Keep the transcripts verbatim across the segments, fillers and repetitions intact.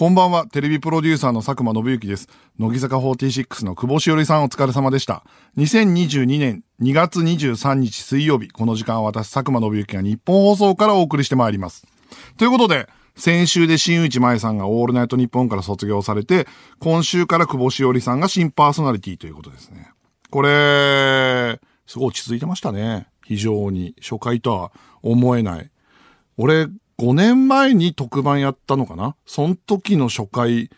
こんばんは、テレビプロデューサーの佐久間信之です。乃木坂フォーティーシックスの久保しおりさんお疲れ様でした。にせんにじゅうにねんにがつにじゅうさんにち水曜日、この時間は私佐久間信之が日本放送からお送りしてまいります。ということで、先週で新内眞衣さんがオールナイトニッポンから卒業されて、今週から久保しおりさんが新パーソナリティということですね。これ、すごい落ち着いてましたね。非常に。初回とは思えない。俺、ごねんまえに特番やったのかな？その時の初回、い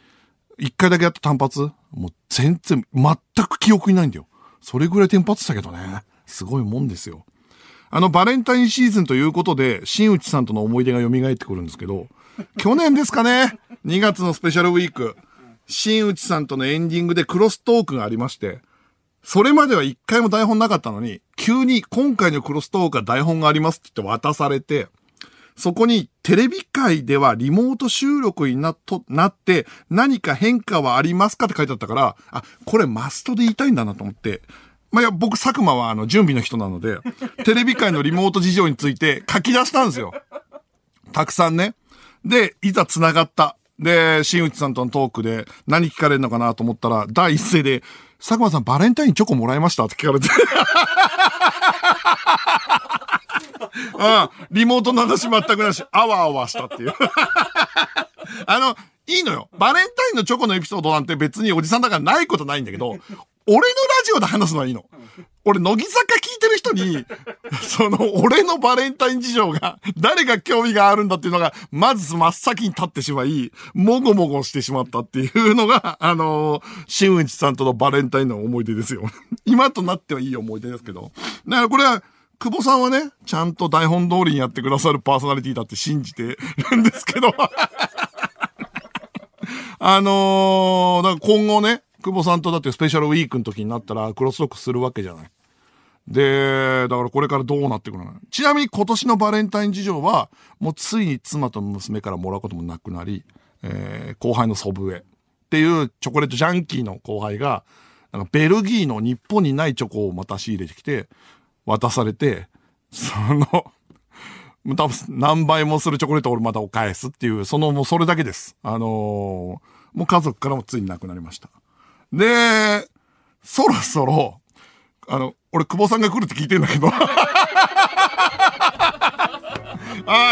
っかいだけやった単発？もう全然、全く記憶にないんだよ。それぐらいテンパってたけどね。すごいもんですよ。あの、バレンタインシーズンということで、新内さんとの思い出が蘇ってくるんですけど、去年ですかね？ に 月のスペシャルウィーク、新内さんとのエンディングでクロストークがありまして、それまでは一回も台本なかったのに、急に今回のクロストークは台本がありますって言って渡されて、そこにテレビ界ではリモート収録に な, となって何か変化はありますかって書いてあったから、あ、これマストで言いたいんだなと思って、まあ、いや、僕佐久間はあの準備の人なので、テレビ界のリモート事情について書き出したんですよ。たくさんね。で、いざ繋がった。で、新内さんとのトークで何聞かれるのかなと思ったら、第一声で、佐久間さんバレンタインチョコもらいましたって聞かれてああ、リモートの話全くなし、あわあわしたっていうあの、いいのよ、バレンタインのチョコのエピソードなんて別におじさんだからないことないんだけど、俺のラジオで話すのはいいの。俺乃木坂聞いてる人にその俺のバレンタイン事情が誰が興味があるんだっていうのがまず真っ先に立ってしまい、もごもごしてしまったっていうのがあのー、新内さんとのバレンタインの思い出ですよ今となってはいい思い出ですけど、だからこれは久保さんはね、ちゃんと台本通りにやってくださるパーソナリティだって信じてるんですけどあのー、だから今後ね、久保さんとだってスペシャルウィークの時になったらクロストークするわけじゃない。で、だからこれからどうなってくるの。ちなみに今年のバレンタイン事情は、もうついに妻と娘からもらうこともなくなり、えー、後輩の祖父江っていうチョコレートジャンキーの後輩が、なんかベルギーの日本にないチョコをまた仕入れてきて、渡されて、その、多分何倍もするチョコレートを俺またお返すっていう、そのもうそれだけです。あのー、もう家族からもついになくなりました。で、そろそろ、あの、俺、久保さんが来るって聞いてんだけど。あ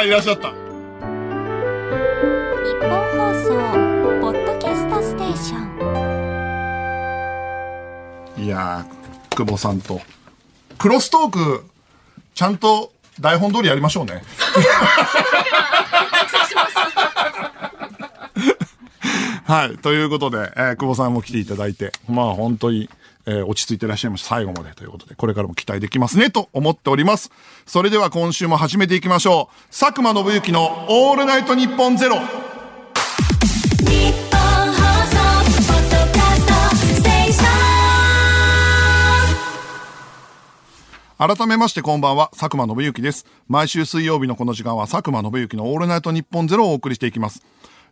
あ、いらっしゃった。日本放送、ポッドキャストステーション。いやー、久保さんと。クロストーク、ちゃんと台本通りやりましょうね。はい。ということで、えー、久保さんも来ていただいて、まあ本当に、えー、落ち着いていらっしゃいました。最後までということで、これからも期待できますね、と思っております。それでは今週も始めていきましょう。佐久間信之のオールナイトニッポンゼロ。日本放送、ポッドキャストステーション。改めましてこんばんは、佐久間信之です。毎週水曜日のこの時間は佐久間信之のオールナイトニッポンゼロをお送りしていきます。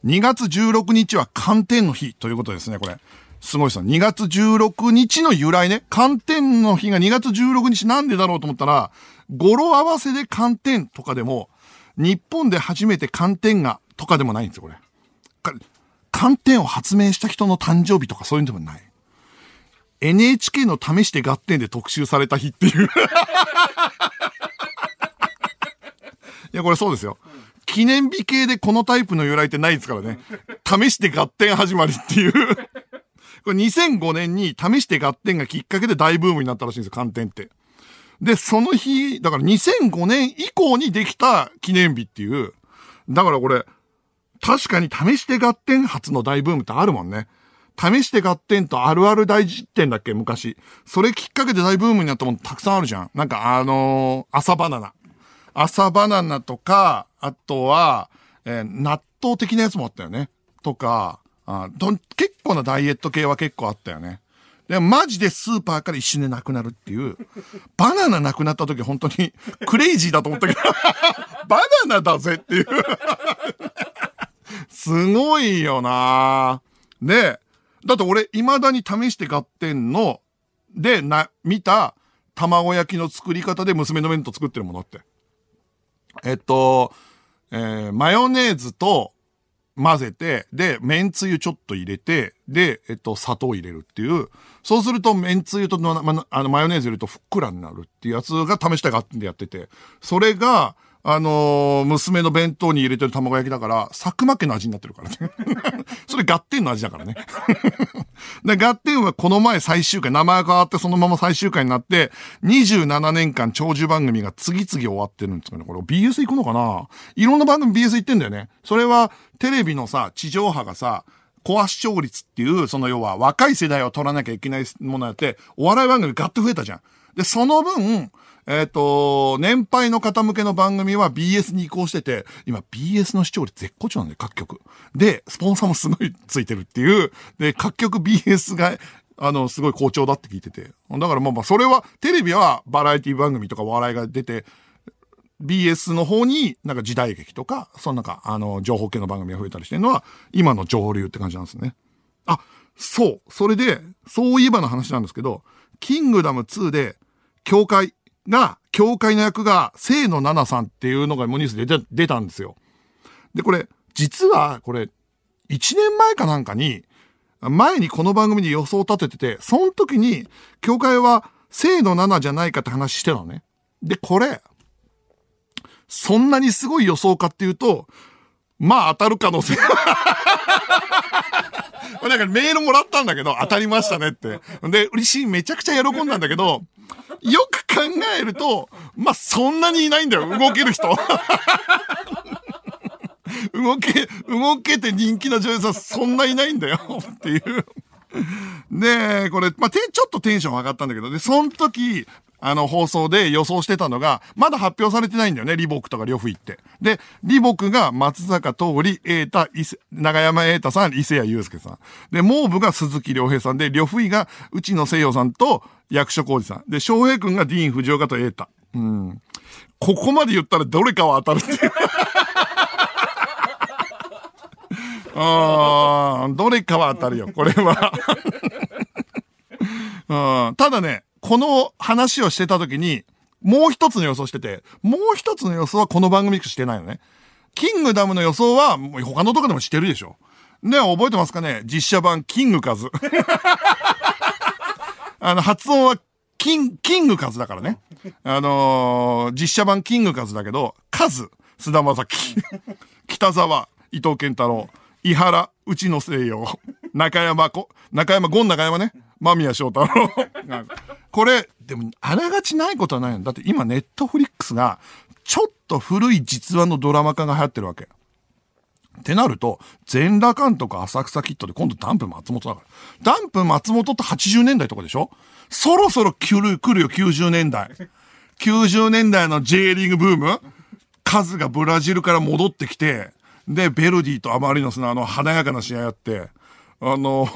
にがつじゅうろくにちは寒天の日ということですね、これ。すごいですね。にがつじゅうろくにちの由来ね。寒天の日がにがつじゅうろくにちなんでだろうと思ったら、語呂合わせで寒天とかでも、日本で初めて寒天がとかでもないんですよ、これ。寒天を発明した人の誕生日とかそういうのでもない。エヌエイチケー の試して合点で特集された日っていう。いや、これそうですよ。記念日系でこのタイプの由来ってないですからね。試して合点始まりっていう。これにせんごねんに試して合点がきっかけで大ブームになったらしいんですよ、寒天って。で、その日、だからにせんごねん以降にできた記念日っていう。だからこれ、確かに試して合点発の大ブームってあるもんね。試して合点とあるある大実験だっけ、昔。それきっかけで大ブームになったものたくさんあるじゃん。なんかあのー、朝バナナ。朝バナナとか、あとは、えー、納豆的なやつもあったよね。とかあど、結構なダイエット系は結構あったよね。で、マジでスーパーから一瞬でなくなるっていう。バナナなくなった時本当にクレイジーだと思ったけど、バナナだぜっていう。すごいよなぁ。で、だって俺未だに試して合点の、で、な、見た卵焼きの作り方で娘の弁当作ってるものって。えっと、えー、マヨネーズと混ぜて、で、麺つゆちょっと入れて、で、えっと、砂糖入れるっていう。そうすると、麺つゆとの、ま、あのマヨネーズ入れるとふっくらになるっていうやつが試したがってやってて。それが、あのー、娘の弁当に入れてる卵焼きだから、佐久間家の味になってるからね。それガッテンの味だからね。でガッテンはこの前最終回、名前変わってそのまま最終回になって、にじゅうななねんかん長寿番組が次々終わってるんですよね。これ ビーエス 行くのかないろんな番組 ビーエス 行ってんだよね。それはテレビのさ、地上波がさ、コア視聴率っていう、その要は若い世代を取らなきゃいけないものやって、お笑い番組ガッと増えたじゃん。で、その分、えっと、年配の方向けの番組は ビーエス に移行してて、今 ビーエス の視聴率絶好調なんで、各局。で、スポンサーもすごいついてるっていう、で、各局 ビーエス が、あの、すごい好調だって聞いてて。だからまあまあ、それは、テレビはバラエティ番組とか笑いが出て、ビーエス の方になんか時代劇とか、そのなんか、あの、情報系の番組が増えたりしてるのは、今の上流って感じなんですね。あ、そう。それで、そういえばの話なんですけど、キングダムツーで、教会、が、教会の役が、清野菜名さんっていうのがもうニュースで出た、出たんですよ。で、これ、実は、これ、いちねんまえかなんかに、前にこの番組で予想を立ててて、その時に、教会は清野菜名じゃないかって話してたのね。で、これ、そんなにすごい予想かっていうと、まあ当たる可能性。なんかメールもらったんだけど、当たりましたねって。で、嬉しい、めちゃくちゃ喜んだんだけど、よく考えると、まあ、そんなにいないんだよ、動ける人。動け、動けて人気の女優さん、そんないないんだよ、っていう。で、これ、まあ、て、ちょっとテンション上がったんだけど、で、その時、あの、放送で予想してたのが、まだ発表されてないんだよね、李牧とか呂布って。で、李牧が松坂桃李、瑛太、長山瑛太さん、伊勢谷友介さん。で、毛布が鈴木亮平さんで、呂布が内野聖陽さんと役所広司さん。で、翔平君がディーン・フジオカと瑛太。うん。ここまで言ったらどれかは当たるっていう。あー、どれかは当たるよ、これは。うん、ただね、この話をしてた時に、もう一つの予想してて、もう一つの予想はこの番組しかしてないのね。キングダムの予想は、他のとこでもしてるでしょ。ね、覚えてますかね、実写版、キングカズ。あの、発音は、キン、キングカズだからね。あのー、実写版キングカズだけど、カズ、菅田将暉、北沢、伊藤健太郎、伊原、内野聖陽、中山こ、中山、ゴン中山ね。間宮祥太郎。これ、でも、あらがちないことはないの。だって今、ネットフリックスが、ちょっと古い実話のドラマ化が流行ってるわけ。ってなると、全裸監督浅草キッドで、今度ダンプ松本だから。ダンプ松本ってはちじゅうねんだいとかでしょ？そろそろ来る、来るよ、きゅうじゅうねんだい。きゅうじゅうねんだいの J リーグブーム、カズがブラジルから戻ってきて、で、ベルディとアマリノスのあの華やかな試合やって、あの、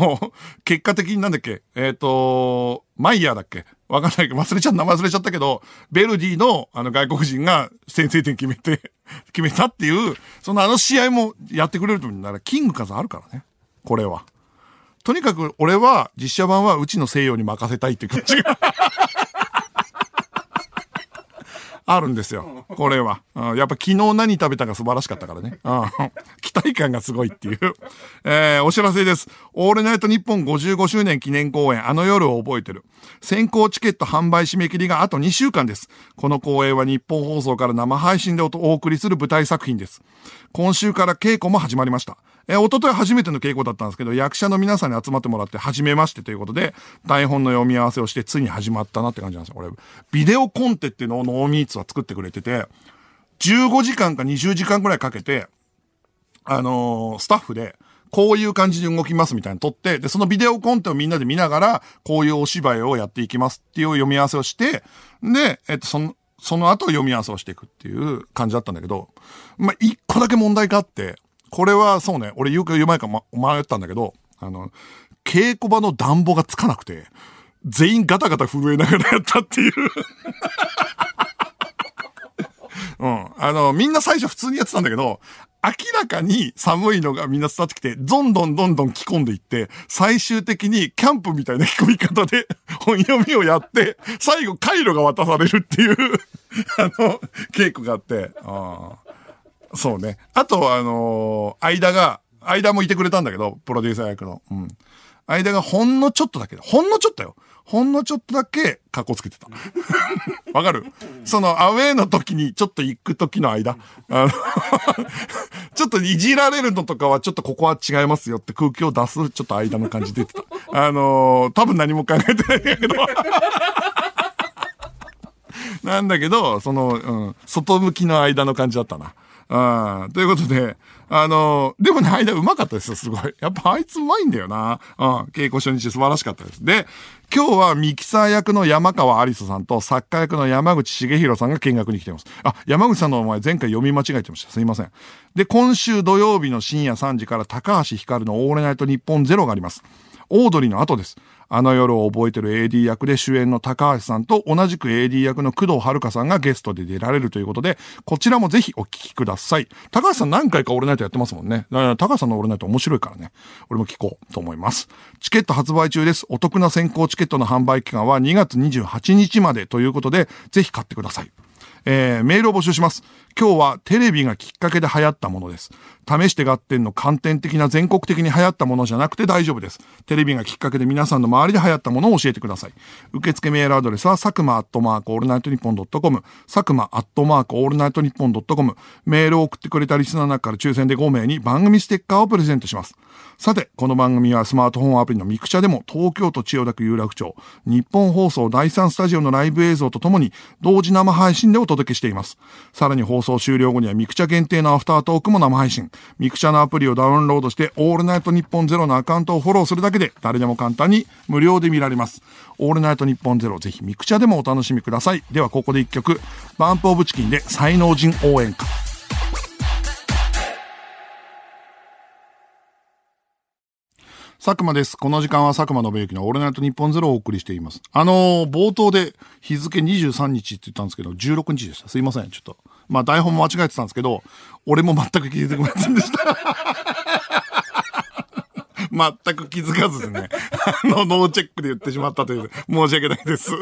結果的になんだっけえっと、マイヤーだっけわかんないけど、忘れちゃった、忘れちゃったけど、ベルディのあの外国人が先制点決めて、決めたっていう、そのあの試合もやってくれると思うんだから、キング数あるからね。これは。とにかく俺は、実写版はうちの西洋に任せたいって気持ちが。あるんですよ。これは。うん、やっぱ昨日何食べたか素晴らしかったからね。うん、期待感がすごいっていう、えー。お知らせです。オールナイトニッポンごじゅうごしゅうねん記念公演、あの夜を覚えてる。先行チケット販売締め切りがあとにしゅうかんです。この公演は日本放送から生配信でお送りする舞台作品です。今週から稽古も始まりました。えー、おととい初めての稽古だったんですけど、役者の皆さんに集まってもらって、初めましてということで、台本の読み合わせをして、ついに始まったなって感じなんですよ。これ、ビデオコンテっていうのをノーミーツは作ってくれてて、じゅうごじかんかにじゅうじかんくらいかけて、あのー、スタッフで、こういう感じで動きますみたいなの撮って、で、そのビデオコンテをみんなで見ながら、こういうお芝居をやっていきますっていう読み合わせをして、で、えっと、その、その後読み合わせをしていくっていう感じだったんだけど、まあ、一個だけ問題があって、これはそうね、俺言うか言う前か迷ったんだけど、あの、稽古場の暖房がつかなくて、全員ガタガタ震えながらやったっていう。うん。あの、みんな最初普通にやってたんだけど、明らかに寒いのがみんな伝わってきて、どんどんどんどん着込んでいって、最終的にキャンプみたいな着込み方で本読みをやって、最後回路が渡されるっていう、あの、稽古があって、あそうね。あと、あのー、間が、間もいてくれたんだけど、プロデューサー役の。うん。間がほんのちょっとだけ、ほんのちょっとよ。ほんのちょっとだけ、格好つけてた。わかる？その、アウェイの時に、ちょっと行く時の間。あのちょっといじられるのとかは、ちょっとここは違いますよって空気を出す、ちょっと間の感じ出てた。あのー、多分何も考えてないんだけど。なんだけど、その、うん、外向きの間の感じだったな。あということで、あのー、でもね、間うまかったですよ、すごい。やっぱあいつうまいんだよな。うん、稽古初日素晴らしかったです。で、今日はミキサー役の山川有沙さんと作家役の山口茂弘さんが見学に来ています。あ、山口さんのお前前回読み間違えてました。すいません。で、今週土曜日の深夜さんじから高橋ひかるのオールナイトニッポンゼロがあります。オードリーの後です。あの夜を覚えてる エーディー 役で主演の高橋さんと同じく エーディー 役の工藤遥さんがゲストで出られるということで、こちらもぜひお聞きください。高橋さん何回かオールナイトやってますもんね。高橋さんのオールナイト面白いからね。俺も聞こうと思います。チケット発売中です。お得な先行チケットの販売期間はにがつにじゅうはちにちまでということで、ぜひ買ってください。えー、メールを募集します。今日はテレビがきっかけで流行ったものです。試して合点の観点的な全国的に流行ったものじゃなくて大丈夫です。テレビがきっかけで皆さんの周りで流行ったものを教えてください。受付メールアドレスは佐久間アットマークオールナイトニッポンドットコム、佐久間アットマークオールナイトニッポンドットコム。メールを送ってくれたリスナーの中から抽選でご名に番組ステッカーをプレゼントします。さて、この番組はスマートフォンアプリのミクチャでも東京都千代田区有楽町、日本放送だいさんスタジオのライブ映像とともに同時生配信でお届けしています。さらに放送終了後にはミクチャ限定のアフタートークも生配信。ミクチャのアプリをダウンロードしてオールナイトニッポンゼロのアカウントをフォローするだけで誰でも簡単に無料で見られます。オールナイトニッポンゼロ、ぜひミクチャでもお楽しみください。ではここでいっきょく、バンプオブチキンで才能人応援歌。佐久間です。この時間は佐久間信之のオールナイトニッポンゼロをお送りしています。あのー、冒頭で日付にじゅうさんにちって言ったんですけどじゅうろくにちでした。すいません。ちょっとまあ台本間違えてたんですけど、俺も全く気づきませんでした。全く気づかずでね、あの、ノーチェックで言ってしまったという、申し訳ないです。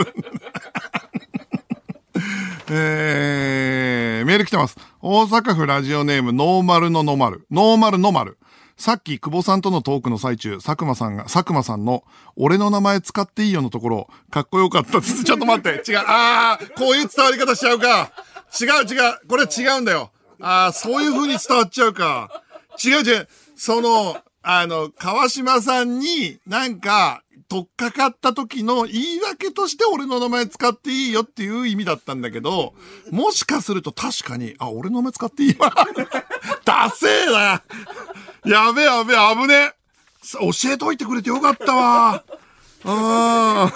えー、メール来てます。大阪府ラジオネーム、ノーマルのノマル。ノーマルノマル。さっき久保さんとのトークの最中、佐久間さんが、佐久間さんの、俺の名前使っていいよのところ、かっこよかったです。ちょっと待って、違う。あー、こういう伝わり方しちゃうか。違う違う。これ違うんだよ。あー、そういう風に伝わっちゃうか。違う違う。その、あの、川島さんになんか、とっかかった時の言い訳として俺の名前使っていいよっていう意味だったんだけど、もしかすると確かに、あ、俺の名前使っていいわ。ダセーな。やべえやべえ、危ねえ。教えといてくれてよかったわ。あ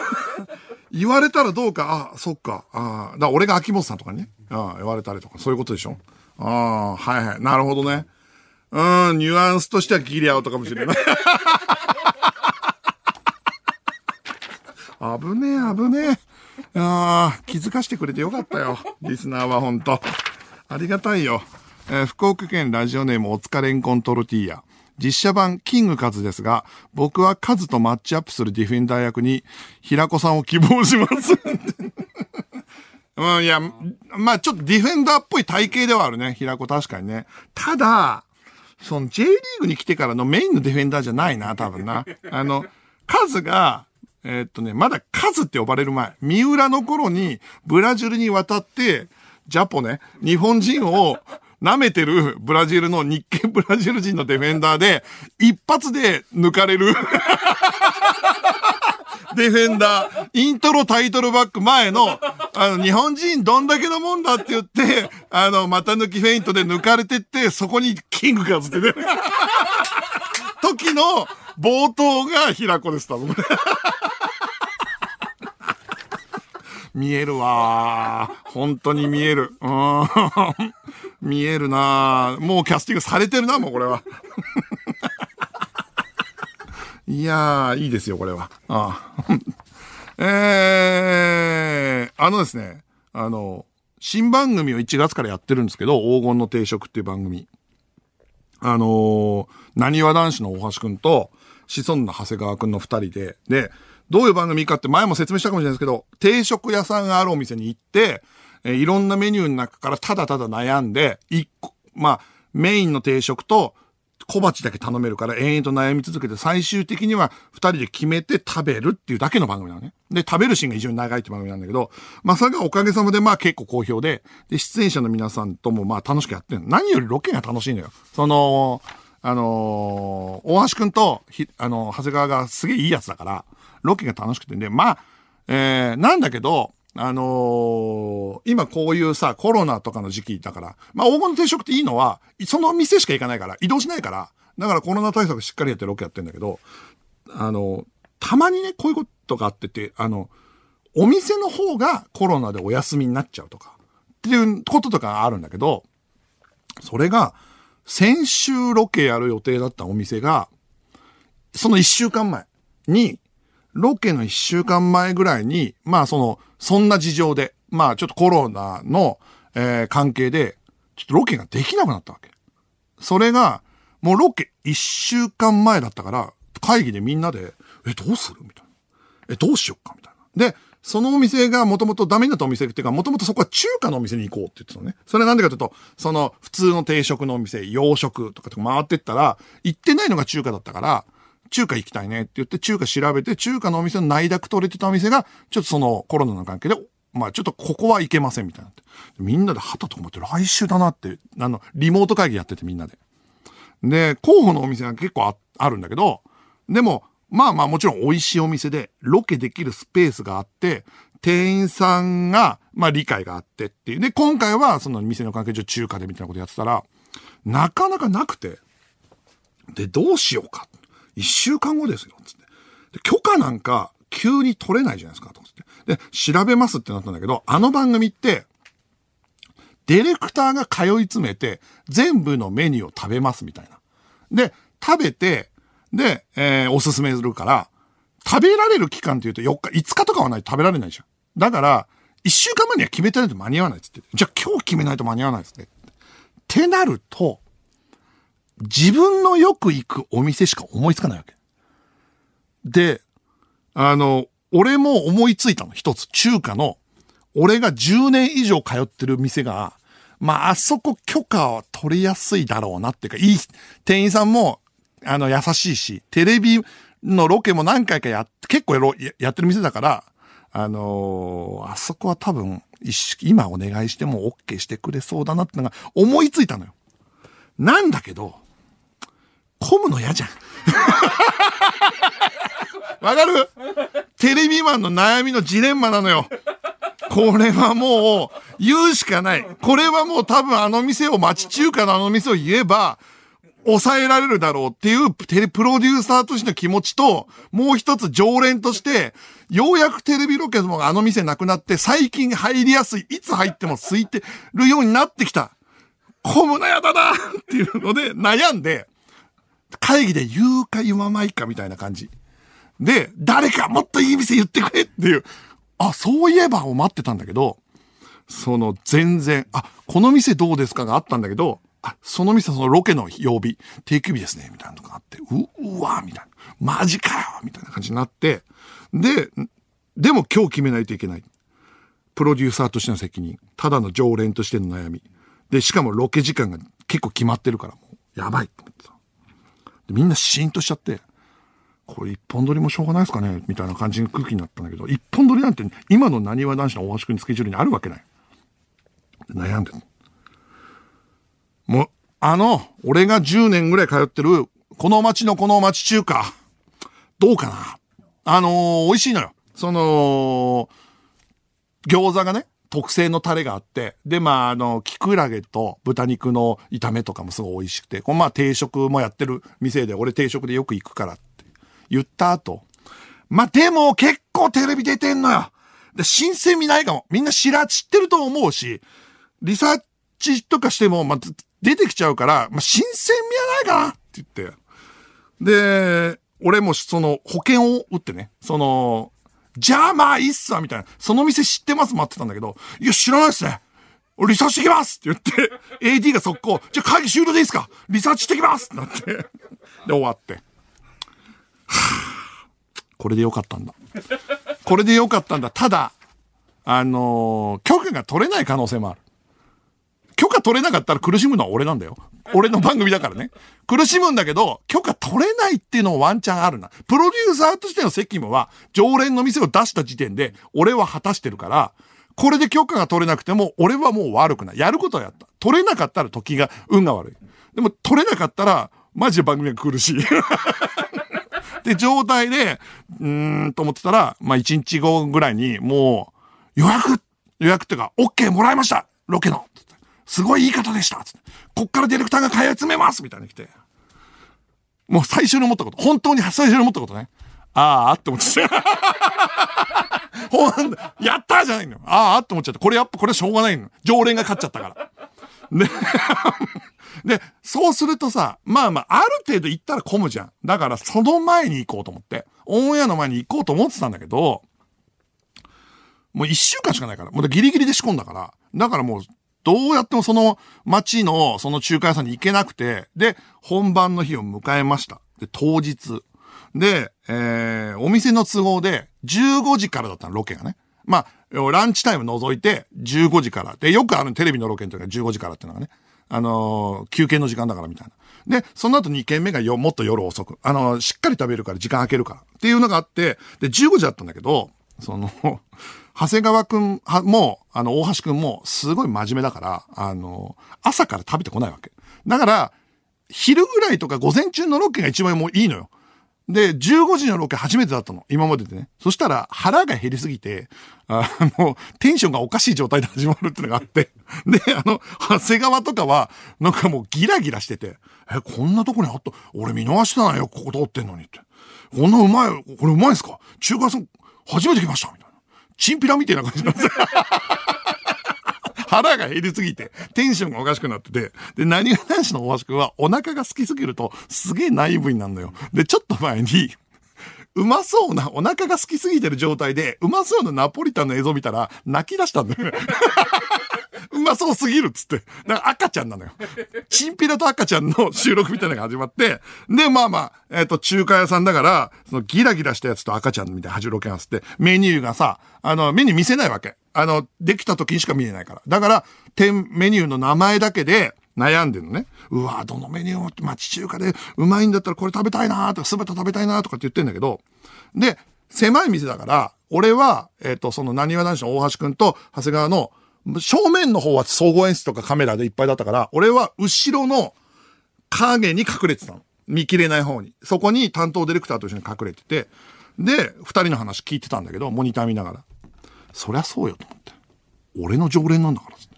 言われたらどうか、あ、そっか。あだから俺が秋元さんとかにね、あ言われたりとか、そういうことでしょ。あはいはい。なるほどね。うん、ニュアンスとしてはギリアウトかもしれない。危ねえ、危ねえ。ああ、気づかしてくれてよかったよ。リスナーはほんと。ありがたいよ。えー、福岡県ラジオネームおつかれんこんトルティーヤ。実写版キングカズですが、僕はカズとマッチアップするディフェンダー役に平子さんを希望します。うん、いや、まあちょっとディフェンダーっぽい体型ではあるね。平子確かにね。ただ、その J リーグに来てからのメインのディフェンダーじゃないな、多分な。あの、カズが、えー、っとね、まだカズって呼ばれる前、三浦の頃にブラジルに渡って、ジャポね、日本人を舐めてるブラジルの日系ブラジル人のディフェンダーで、一発で抜かれるディフェンダー、イントロタイトルバック前の、あの、日本人どんだけのもんだって言って、あの、股抜きフェイントで抜かれてって、そこにキングカズって出る。時の冒頭が平子です、多分。見えるわー。本当に見える。うん。見えるなー。もうキャスティングされてるな、もうこれは。いやー、いいですよ、これは。ああえー、あのですね、あの、新番組をいちがつからやってるんですけど、黄金の定食っていう番組。あのー、なにわ男子の大橋くんと、シソンの長谷川くんの二人で、で、どういう番組かって前も説明したかもしれないですけど、定食屋さんがあるお店に行って、えー、いろんなメニューの中からただただ悩んで、一個、まあ、メインの定食と、小鉢だけ頼めるから延々と悩み続けて、最終的には二人で決めて食べるっていうだけの番組なのね。で、食べるシーンが非常に長いって番組なんだけど、まあそれがおかげさまでまあ結構好評で、で、出演者の皆さんともまあ楽しくやってるの。何よりロケが楽しいのよ。その、あのー、大橋くんと、あのー、長谷川がすげえいいやつだから、ロケが楽しくてね、まあ、えー、なんだけど、あのー、今こういうさ、コロナとかの時期だから、まあ、黄金の定食っていいのは、その店しか行かないから、移動しないから、だからコロナ対策しっかりやってロケやってんだけど、あのー、たまにね、こういうことがあってて、あの、お店の方がコロナでお休みになっちゃうとか、っていうこととかあるんだけど、それが、先週ロケやる予定だったお店が、その一週間前に、ロケの一週間前ぐらいに、まあその、そんな事情で、まあちょっとコロナの、えー、関係で、ちょっとロケができなくなったわけ。それが、もうロケ一週間前だったから、会議でみんなで、え、どうするみたいな。え、どうしよっかみたいな。で、そのお店がもともとダメになったお店っていうか、もともとそこは中華のお店に行こうって言ってたのね。それなんでかというと、その普通の定食のお店、洋食とかとか回ってったら、行ってないのが中華だったから、中華行きたいねって言って中華調べて、中華のお店の内諾取れてたお店が、ちょっとそのコロナの関係で、まあちょっとここは行けませんみたいなって。みんなで旗とか待って来週だなって、あの、リモート会議やっててみんなで。で、候補のお店が結構 あ, あるんだけど、でも、まあまあもちろん美味しいお店で、ロケできるスペースがあって、店員さんが、まあ理解があってっていう。で、今回はその店の関係上中華でみたいなことやってたら、なかなかなくて、で、どうしようか。一週間後ですよ、つって。で、許可なんか急に取れないじゃないですか、と思って。で、調べますってなったんだけど、あの番組って、ディレクターが通い詰めて、全部のメニューを食べますみたいな。で、食べて、で、えー、おすすめするから、食べられる期間って言うとよっか、いつかとかはないと食べられないじゃん。だから、いっしゅうかんまえには決めてないと間に合わないっつって。じゃあ今日決めないと間に合わないですね。ってなると、自分のよく行くお店しか思いつかないわけ。で、あの、俺も思いついたの、一つ。中華の、俺がじゅうねんいじょう通ってる店が、まあ、あそこ許可は取りやすいだろうなっていうか、いい、店員さんも、あの、優しいし、テレビのロケも何回かやって、結構やろ、やってる店だから、あのー、あそこは多分、今お願いしても OK してくれそうだなってのが思いついたのよ。なんだけど、混むの嫌じゃん。わかる？テレビマンの悩みのジレンマなのよ。これはもう、言うしかない。これはもう多分あの店を、町中華のあの店を言えば、抑えられるだろうっていうテレプロデューサーとしての気持ちと、もう一つ常連として、ようやくテレビロケもあの店なくなって、最近入りやすい、いつ入っても空いてるようになってきた。混むなやだなっていうので悩んで、会議で言うか言わないかみたいな感じ。で、誰かもっといい店言ってくれっていう、あ、そういえばを待ってたんだけど、その全然、あ、この店どうですかがあったんだけど、あ、その店そのロケの曜日、定休日ですね、みたいなのがあって、う、うわみたいな。マジかよみたいな感じになって、で、でも今日決めないといけない。プロデューサーとしての責任。ただの常連としての悩み。で、しかもロケ時間が結構決まってるから、もう、やばいって思ってた。で、みんなシーンとしちゃって、これ一本撮りもしょうがないですかねみたいな感じの空気になったんだけど、一本撮りなんて今のなにわ男子の大橋くんのスケジュールにあるわけない。悩んでる。もう、あの、俺がじゅうねんぐらい通ってる、この町のこの町中華、どうかなあのー、美味しいのよ。その、餃子がね、特製のタレがあって、で、まあ、あの、キクラゲと豚肉の炒めとかもすごい美味しくて、このまあ、定食もやってる店で、俺定食でよく行くからって言った後、まあ、でも結構テレビ出てんのよ。で、新鮮味ないかも。みんな知ら、知ってると思うし、リサーチとかしても、まあ、出てきちゃうから、まあ、新鮮味はないかなって言って。で、俺もその保険を打ってね、その、じゃあまあいいっすわ、みたいな。その店知ってます待ってたんだけど、いや知らないっすね。リサーチしてきますって言って、エーディー が速攻、じゃあ会議終了でいいっすかリサーチしてきますってなって。で、終わって。はぁ、これでよかったんだ。これでよかったんだ。ただ、あのー、許可が取れない可能性もある。許可取れなかったら苦しむのは俺なんだよ。俺の番組だからね。苦しむんだけど、許可取れないっていうのもワンチャンあるな。プロデューサーとしての責務は、常連の店を出した時点で、俺は果たしてるから、これで許可が取れなくても、俺はもう悪くない。やることはやった。取れなかったら時が、運が悪い。でも取れなかったら、マジで番組が苦しい。で、状態で、うーんと思ってたら、まあ、一日後ぐらいに、もう、予約、予約っていうか、OK もらいましたロケのすごいいい方でしたつってこっからディレクターが買い集めますみたいに来て。もう最初に思ったこと。本当に最初に思ったことね。あーって思っちゃった。ほんだ。やったーじゃないのよ。あーって思っちゃった。これやっぱこれしょうがないの。常連が買っちゃったから。ね。で、そうするとさ、まあまあ、ある程度行ったら混むじゃん。だから、その前に行こうと思って。オンエアの前に行こうと思ってたんだけど、もう一週間しかないから。もうギリギリで仕込んだから。だからもう、どうやってもその街のその中華屋さんに行けなくて、で、本番の日を迎えました。で、当日。で、えー、お店の都合で、じゅうごじからだったの、ロケがね。まあ、ランチタイム除いて、じゅうごじから。で、よくあるテレビのロケの時はじゅうごじからっていうのがね。あのー、休憩の時間だからみたいな。で、その後にけんめがよもっと夜遅く。あのー、しっかり食べるから時間空けるから。っていうのがあって、で、じゅうごじだったんだけど、その、長谷川くんも、あの、大橋くんも、すごい真面目だから、あのー、朝から食べてこないわけ。だから、昼ぐらいとか午前中のロケが一番もういいのよ。で、じゅうごじのロケ初めてだったの。今まででね。そしたら腹が減りすぎて、あの、テンションがおかしい状態で始まるってのがあって。で、あの、長谷川とかは、なんかもうギラギラしてて、え、こんなとこにあった、俺見逃してないよ、ここ通ってんのにって。こんなうまい、これうまいですか？中華屋さん、初めて来ましたみたいな。チンピラみたいな感じなんですよ。腹が減りすぎて、テンションがおかしくなってて、で、何が何しの大橋くんは、お腹が好きすぎると、すげえナイーブになるのよ。で、ちょっと前に、うまそうな、お腹が好きすぎてる状態で、うまそうなナポリタンの映像見たら、泣き出したんだよ。うまそうすぎるっつって。だから赤ちゃんなのよ。チンピラと赤ちゃんの収録みたいなのが始まって、で、まあまあ、えっと、中華屋さんだから、そのギラギラしたやつと赤ちゃんみたいなはじろけ合わせて、メニューがさ、あの、メニュー見せないわけ。あの、できた時にしか見えないから。だから、点、メニューの名前だけで悩んでるのね。うわどのメニューも町中華でうまいんだったらこれ食べたいなーとか、すべて食べたいなーとかって言ってんだけど、で、狭い店だから、俺は、えっと、その、なにわ男子の大橋くんと長谷川の、正面の方は総合演出とかカメラでいっぱいだったから、俺は後ろの影に隠れてたの。見切れない方に。そこに担当ディレクターと一緒に隠れてて、で、二人の話聞いてたんだけど、モニター見ながら。そりゃそうよと思って。俺の常連なんだからって。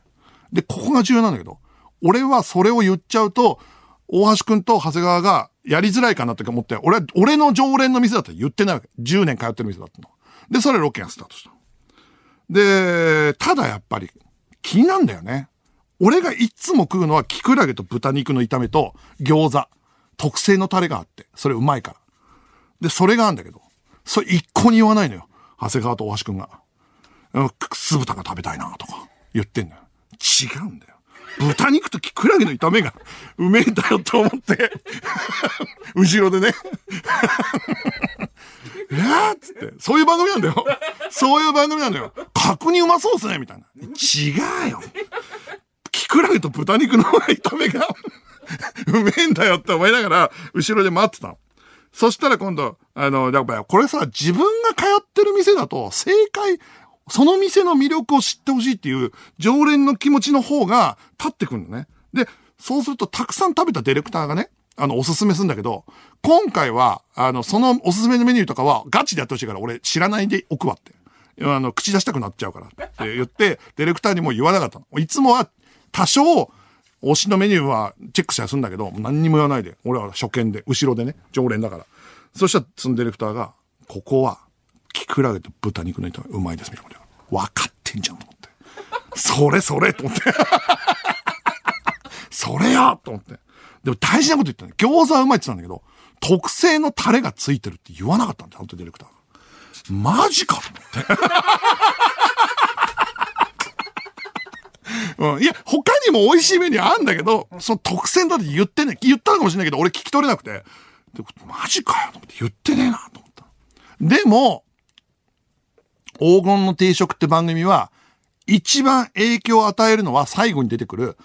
で、ここが重要なんだけど、俺はそれを言っちゃうと、大橋くんと長谷川がやりづらいかなって思って、俺は、俺の常連の店だったら言ってないわけ。じゅうねん通ってる店だったの。で、それロケがスタートした。で、ただやっぱり気になんだよね。俺がいつも食うのはキクラゲと豚肉の炒めと餃子。特製のタレがあって。それうまいから。で、それがあるんだけど。それ一向に言わないのよ。長谷川と大橋くんが。酢豚が食べたいなとか言ってんだよ。違うんだよ。豚肉とキクラゲの炒めがうめえんだよと思って。後ろでね。えーっつって。そういう番組なんだよ。そういう番組なんだよ。角煮うまそうっすねみたいな。違うよ。キクラゲと豚肉の炒めがうめえんだよって思いながら、後ろで待ってたの。そしたら今度、あの、やっぱこれさ、自分が通ってる店だと、正解、その店の魅力を知ってほしいっていう、常連の気持ちの方が立ってくるのね。で、そうすると、たくさん食べたディレクターがね、あの、おすすめするんだけど、今回は、あの、そのおすすめのメニューとかはガチでやってほしいから、俺知らないでおくわって。あの、口出したくなっちゃうからって言って、ディレクターにも言わなかったの。いつもは、多少、推しのメニューはチェックしたりするんだけど、何にも言わないで。俺は初見で、後ろでね、常連だから。そしたら、そのディレクターが、ここは、キクラゲと豚肉の炒めうまいです、みたいなこと。分かってんじゃん、と思って。それそれと思って。それよと思って。でも大事なこと言ったね。餃子はうまいって言ったんだけど、特製のタレがついてるって言わなかったんだよ、本当ディレクターが。マジかと思って。うん、いや、他にも美味しいメニューあるんだけど、その特製だって言ってね、言ったのかもしれないけど、俺聞き取れなくて。でマジかよと思って言ってねえなと思った。でも、黄金の定食って番組は、一番影響を与えるのは最後に出てくる、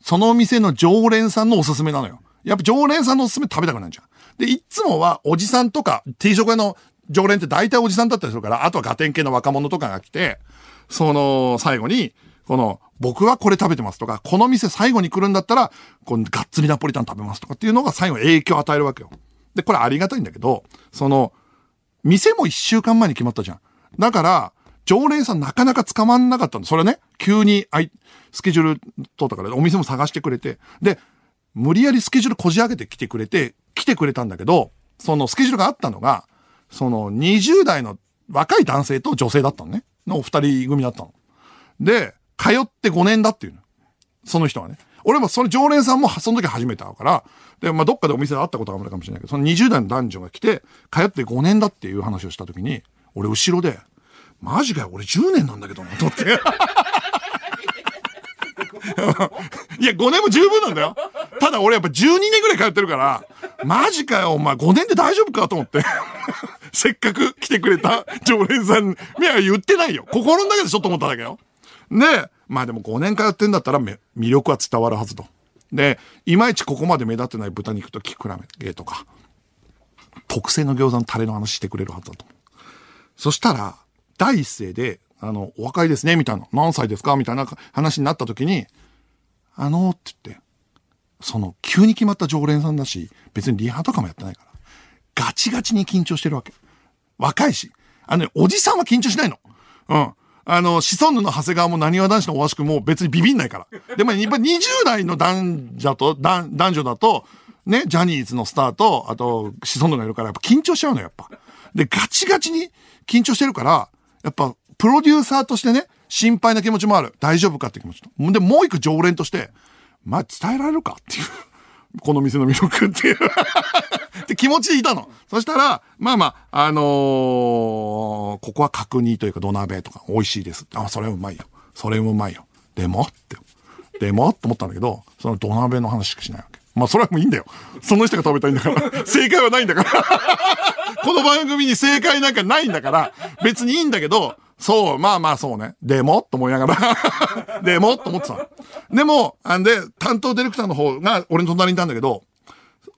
そのお店の常連さんのおすすめなのよ。やっぱ常連さんのおすすめ食べたくなるじゃん。で、いつもはおじさんとか、定食屋の常連って大体おじさんだったりするから、あとはガテン系の若者とかが来て、その、最後に、この、僕はこれ食べてますとか、この店最後に来るんだったら、このガッツリナポリタン食べますとかっていうのが最後影響を与えるわけよ。で、これありがたいんだけど、その、店も一週間前に決まったじゃん。だから、常連さんなかなか捕まんなかったの。それね、急に、あい、スケジュール取ったから、お店も探してくれて、で、無理やりスケジュールこじ上げてきてくれて、来てくれたんだけど、そのスケジュールがあったのが、そのにじゅう代の若い男性と女性だったのね。のお二人組だったの。で、通ってごねんだっていうの。その人はね。俺もその常連さんもその時初めて会うから、で、まあ、どっかでお店で会ったことがあるかもしれないけど、そのにじゅう代の男女が来て、通ってごねんだっていう話をした時に、俺後ろで、マジかよ、俺じゅうねんなんだけどな、と思って。いや、ごねんも十分なんだよ。ただ俺やっぱじゅうにねんぐらい通ってるから、マジかよ、お前ごねんで大丈夫かと思って。せっかく来てくれた常連さんには言ってないよ。心の中でちょっと思っただけよ。で、まあでもごねん通ってんだったら魅力は伝わるはずと。で、いまいちここまで目立ってない豚肉とキクラゲとか、特製の餃子のタレの話してくれるはずだと。そしたら、第一声で、あの、お若いですね、みたいな、何歳ですかみたいな話になった時に、あのー、って言って、その、急に決まった常連さんだし、別にリハとかもやってないから、ガチガチに緊張してるわけ。若いし。あのね、おじさんは緊張しないの。うん。あの、シソンヌの長谷川もなにわ男子の大橋くんも別にビビんないから。でも、やっぱりにじゅう代の男女と、男女だと、ね、ジャニーズのスターと、あと、シソンヌがいるから、やっぱ緊張しちゃうの、やっぱ。で、ガチガチに緊張してるから、やっぱ、プロデューサーとしてね、心配な気持ちもある。大丈夫かって気持ちと。で、もう一個常連として、まあ、伝えられるかっていう。この店の魅力っていう。って気持ちでいたの。そしたら、まあまあ、あのー、ここは角煮というか土鍋とか美味しいです。あ、それうまいよ。それうまいよ。でもって。でもって思ったんだけど、その土鍋の話しかしないわけ。まあ、それはもういいんだよ。その人が食べたいんだから。正解はないんだから。この番組に正解なんかないんだから、別にいいんだけど、そう、まあまあそうね。でもと思いながら。でもと思ってた。でも、あんで、担当ディレクターの方が俺の隣にいたんだけど、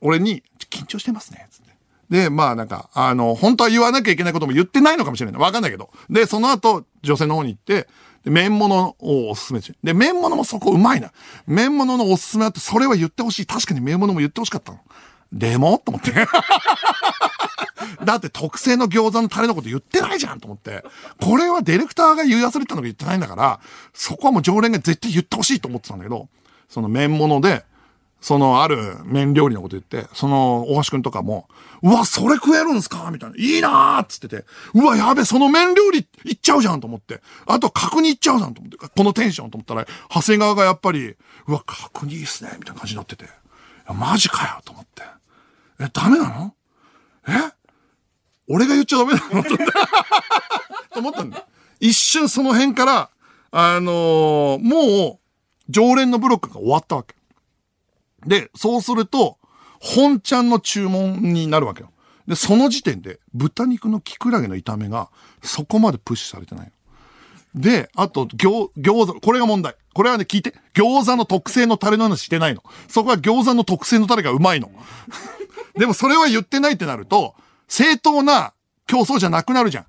俺に、緊張してますね。つってで、まあなんか、あの、本当は言わなきゃいけないことも言ってないのかもしれない。わかんないけど。で、その後、女性の方に行って、で麺物をおすすめして。で、麺物もそこうまいな。麺物のおすすめあって、それは言ってほしい。確かに麺物も言ってほしかったの。でもと思って。だって特製の餃子のタレのこと言ってないじゃんと思って。これはディレクターが言い忘れたのが言ってないんだから、そこはもう常連が絶対言ってほしいと思ってたんだけど、その麺物で、そのある麺料理のこと言って、その大橋くんとかも、うわ、それ食えるんすかみたいな。いいなーっつってて、うわ、やべ、その麺料理いっちゃうじゃんと思って。あと角煮いっちゃうじゃんと思って。このテンションと思ったら、長谷川がやっぱり、うわ、角煮いいっすねみたいな感じになってて。マジかよと思って。え、ダメなの？え？俺が言っちゃダメなのと思ったんだ。一瞬その辺から、あのー、もう、常連のブロックが終わったわけ。で、そうすると、本ちゃんの注文になるわけよ。で、その時点で、豚肉のキクラゲの炒めが、そこまでプッシュされてないの。で、あと、餃、餃子、これが問題。これはね、聞いて。餃子の特製のタレの話してないの。そこは餃子の特製のタレがうまいの。でもそれは言ってないってなると、正当な競争じゃなくなるじゃん。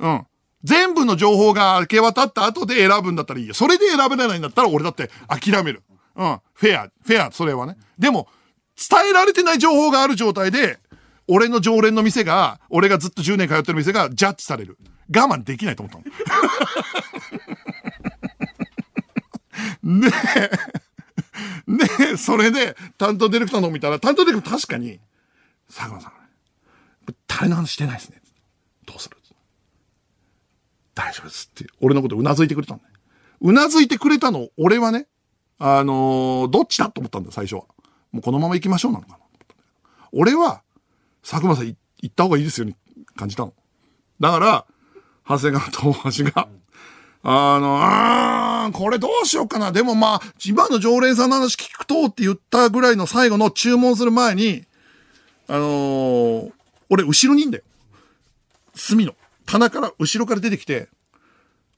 うん。全部の情報が明け渡った後で選ぶんだったらいいよ。それで選べないんだったら俺だって諦める。うん。フェア、フェア、それはね。でも、伝えられてない情報がある状態で、俺の常連の店が、俺がずっとじゅうねん通ってる店がジャッジされる。我慢できないと思ったの。ねえ。ねえ、それで、担当ディレクターの見たら、担当ディレクター確かに、佐久間さん、タレの話してないですね。どうする？大丈夫ですって、俺のことうなずいてくれたのね。うなずいてくれたの、俺はね、あのー、どっちだと思ったんだ、最初は。もうこのまま行きましょうなのかな。俺は、佐久間さん行った方がいいですよね、感じたの。だから、長谷川と大橋が、あの、あー、これどうしようかな。でもまあ、今の常連さんの話聞くとって言ったぐらいの最後の注文する前に、あのー、俺後ろにいんだよ。隅の棚から後ろから出てきて、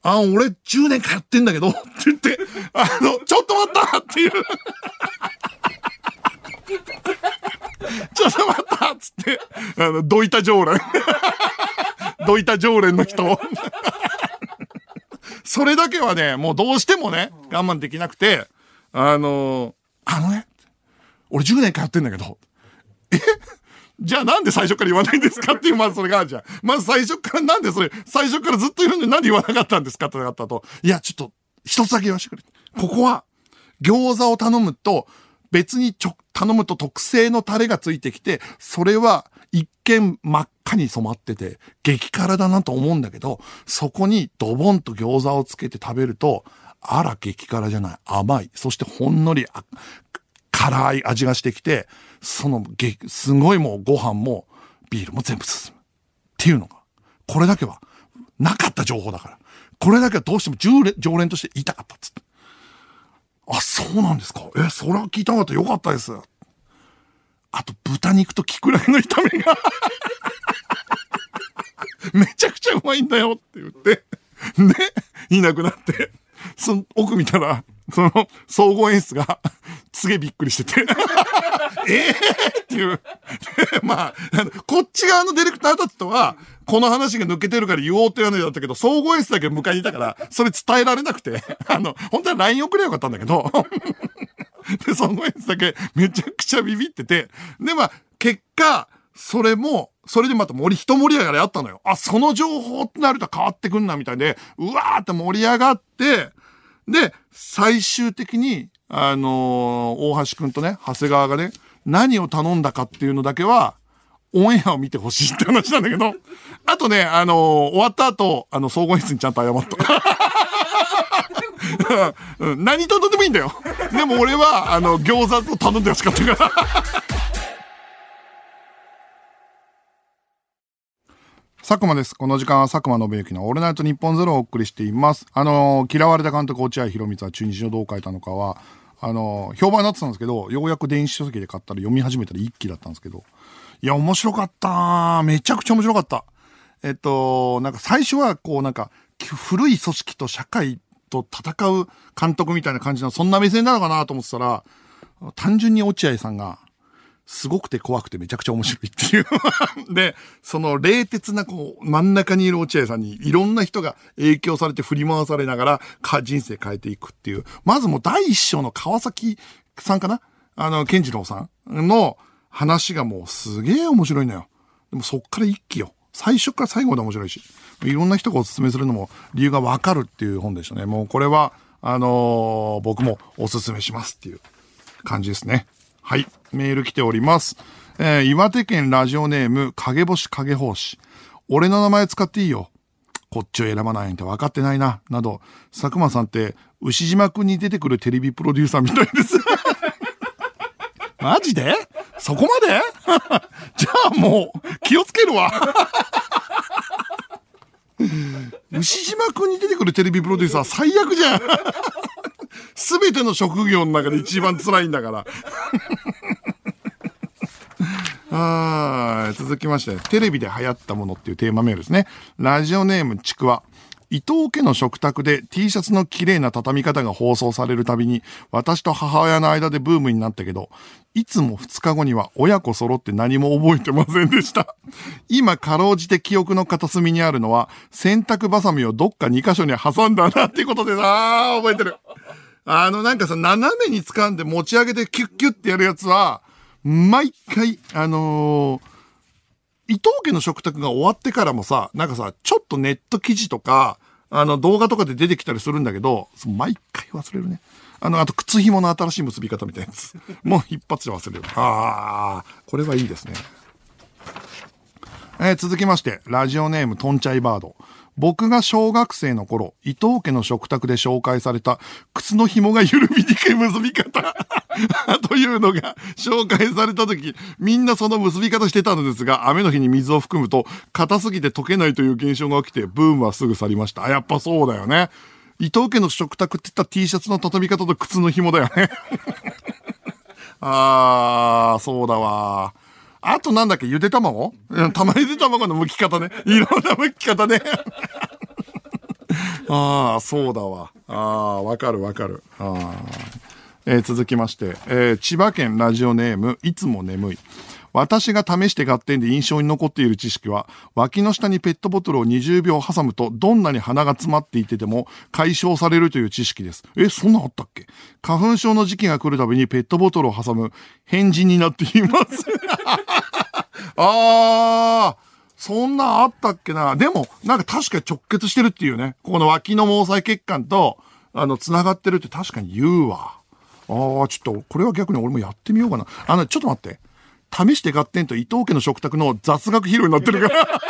ああ、俺じゅうねん通ってんだけど、って言って、あの、ちょっと待ったっていう。ちょっと待ったっつって、あの、どいた常連。どいた常連の人。それだけはね、もうどうしてもね、我慢できなくて、あの、あのね、俺じゅうねん通ってんだけど、えじゃあなんで最初から言わないんですかっていう、まずそれがあるじゃん。まず最初からなんでそれ、最初からずっといるのになんで言わなかったんですかってなったと、いや、ちょっと、一つだけ言わせてくれ。ここは、餃子を頼むと、別にちょ、頼むと特製のタレがついてきて、それは一見真っ赤に染まってて、激辛だなと思うんだけど、そこにドボンと餃子をつけて食べると、あら激辛じゃない、甘い、そしてほんのりあ辛い味がしてきて、その激、すごいもうご飯もビールも全部進む。っていうのが、これだけはなかった情報だから。これだけはどうしても常連、常連として言いたかったっつって。あ、そうなんですか。え、それは聞いたかった。よかったです。あと、豚肉とキクラゲの炒めが、めちゃくちゃうまいんだよって言って、ね、いなくなって、その、奥見たら、その、総合演出が、すげえびっくりしてて、ええっていう。まあ、こっち側のディレクターたちとは、この話が抜けてるから言おうって言わないだったけど、総合演出だけ迎えにいたから、それ伝えられなくて、あの、本当は ライン 送ればよかったんだけど、で、総合演出だけめちゃくちゃビビってて、で、まあ、結果、それも、それでまた盛り、一盛り上がりあったのよ。あ、その情報ってなると変わってくんなみたいで、うわーって盛り上がって、で、最終的に、あのー、大橋くんとね、長谷川がね、何を頼んだかっていうのだけは、オンエアを見てほしいって話なんだけど、あとね、あのー、終わった後、あの、総合演出にちゃんと謝った。うん、何頼んでもいいんだよ。でも俺は、あの、餃子を頼んでほしかったから。佐久間です。この時間は佐久間信之のオールナイトニッポンゼロをお送りしています。あのー、嫌われた監督落合博満は中日をどう変えたのかは、あのー、評判になってたんですけど、ようやく電子書籍で買ったら読み始めたら一気だったんですけど、いや、面白かった。めちゃくちゃ面白かった。えっと、なんか最初はこうなんか、古い組織と社会と戦う監督みたいな感じの、そんな目線なのかなと思ってたら、単純に落合さんが、すごくて怖くてめちゃくちゃ面白いっていう。で、その冷徹なこう、真ん中にいる落合さんにいろんな人が影響されて振り回されながらか人生変えていくっていう。まずもう第一章の川崎さんかなあの、健次郎さんの話がもうすげえ面白いのよ。でもそっから一気よ。最初から最後まで面白いし。いろんな人がおすすめするのも理由がわかるっていう本でしたね。もうこれは、あのー、僕もおすすめしますっていう感じですね。はい。メール来ております。えー、岩手県ラジオネーム、影星影法師。俺の名前使っていいよ。こっちを選ばないなんて分かってないな。など、佐久間さんって、牛島くんに出てくるテレビプロデューサーみたいです。マジで？そこまで？じゃあもう、気をつけるわ。牛島くんに出てくるテレビプロデューサー最悪じゃん。すべての職業の中で一番辛いんだからあ。続きまして、テレビで流行ったものっていうテーマメールですね。ラジオネームちくわ。伊藤家の食卓で T シャツの綺麗な畳み方が放送されるたびに、私と母親の間でブームになったけど、いつもふつかごには親子揃って何も覚えてませんでした。今、かろうじて記憶の片隅にあるのは、洗濯バサミをどっかに箇所に挟んだなっていうことで、あー、覚えてる。あの、なんかさ、斜めに掴んで持ち上げてキュッキュッってやるやつは、毎回、あのー、伊藤家の食卓が終わってからもさ、なんかさ、ちょっとネット記事とか、あの動画とかで出てきたりするんだけど、毎回忘れるね。あの、あと靴紐の新しい結び方みたいなやつ。もう一発で忘れる。あー、これはいいですね。えー、続きまして、ラジオネームトンチャイバード。僕が小学生の頃、伊藤家の食卓で紹介された靴の紐が緩みにくい結び方というのが紹介された時、みんなその結び方してたのですが、雨の日に水を含むと硬すぎて溶けないという現象が起きて、ブームはすぐ去りました。やっぱそうだよね。伊藤家の食卓って言ったら T シャツの畳み方と靴の紐だよねあー、そうだわ。あとなんだっけ、ゆで卵？たまゆで卵の剥き方ね。いろんな剥き方ね。ああ、そうだわ。ああ、わかるわかる。あ、えー、続きまして、えー、千葉県ラジオネーム、いつも眠い。私が試して買ってんで印象に残っている知識は、脇の下にペットボトルをにじゅうびょう挟むとどんなに鼻が詰まっていてても解消されるという知識です。え、そんなんあったっけ？花粉症の時期が来るたびにペットボトルを挟む変人になっています。あー、そんなんあったっけな。でもなんか確かに直結してるっていうね。この脇の毛細血管とあのつながってるって確かに言うわ。あー、ちょっとこれは逆に俺もやってみようかな。あのちょっと待って、試して買ってんと伊藤家の食卓の雑学披露になってるから。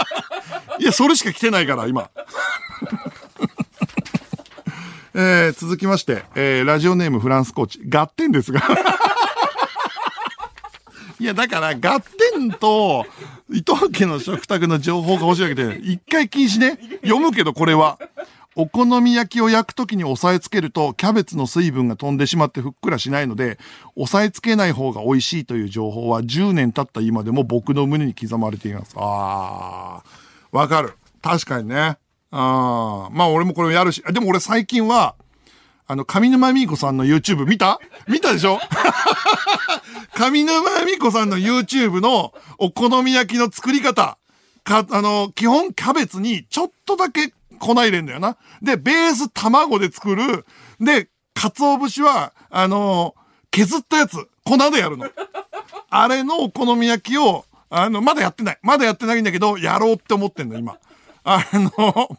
いや、それしか来てないから、今。えー、続きまして、えー、ラジオネームフランスコーチ。合点ですが。いや、だから、合点と伊藤家の食卓の情報が欲しいわけで、一回禁止ね。読むけど、これは。お好み焼きを焼くときに押さえつけるとキャベツの水分が飛んでしまってふっくらしないので、押さえつけない方が美味しいという情報はじゅうねん経った今でも僕の胸に刻まれています。あー、わかる。確かにね。あー、まあ俺もこれやるし。でも俺最近は、あの、上沼恵美子さんの YouTube 見た？見たでしょ？上沼恵美子さんの YouTube のお好み焼きの作り方。か、あの、基本キャベツにちょっとだけ粉入れんだよな。で、ベース卵で作る。で、鰹節は、あのー、削ったやつ、粉でやるの。あれのお好み焼きを、あの、まだやってない。まだやってないんだけど、やろうって思ってんだ、今。あの、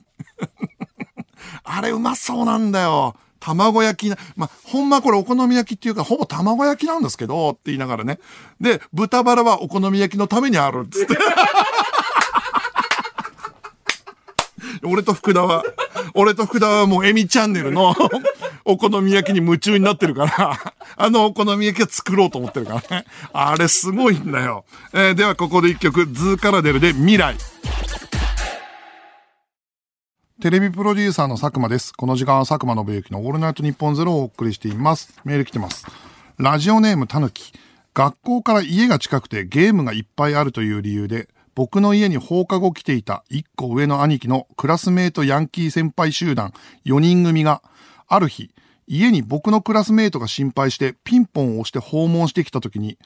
あれうまそうなんだよ。卵焼きな、まあ、ほんまこれお好み焼きっていうか、ほぼ卵焼きなんですけど、って言いながらね。で、豚バラはお好み焼きのためにある、つって。俺と福田は、俺と福田はもうエミチャンネルのお好み焼きに夢中になってるから、あのお好み焼きを作ろうと思ってるからね。あれすごいんだよ。えー、ではここで一曲、ズーカラデルで未来。テレビプロデューサーの佐久間です。この時間は佐久間信之のオールナイトニッポンゼロをお送りしています。メール来てます。ラジオネームたぬき。学校から家が近くてゲームがいっぱいあるという理由で、僕の家に放課後来ていた一個上の兄貴のクラスメートヤンキー先輩集団よにん組がある日、家に僕のクラスメートが心配してピンポンを押して訪問してきた時に、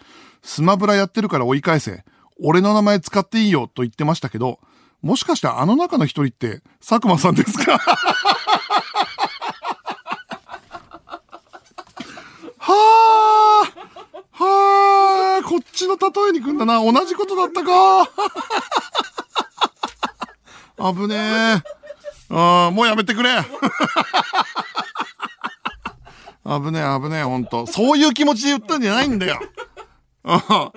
スマブラやってるから追い返せ、俺の名前使っていいよと言ってましたけど、もしかしてあの中の一人って佐久間さんですか？はぁー、はー、こっちの例えに来んだな。同じことだったか。危ねえ。あー、もうやめてくれ。危ねえ、危ねえ、ほんと。そういう気持ちで言ったんじゃないんだよ。あ、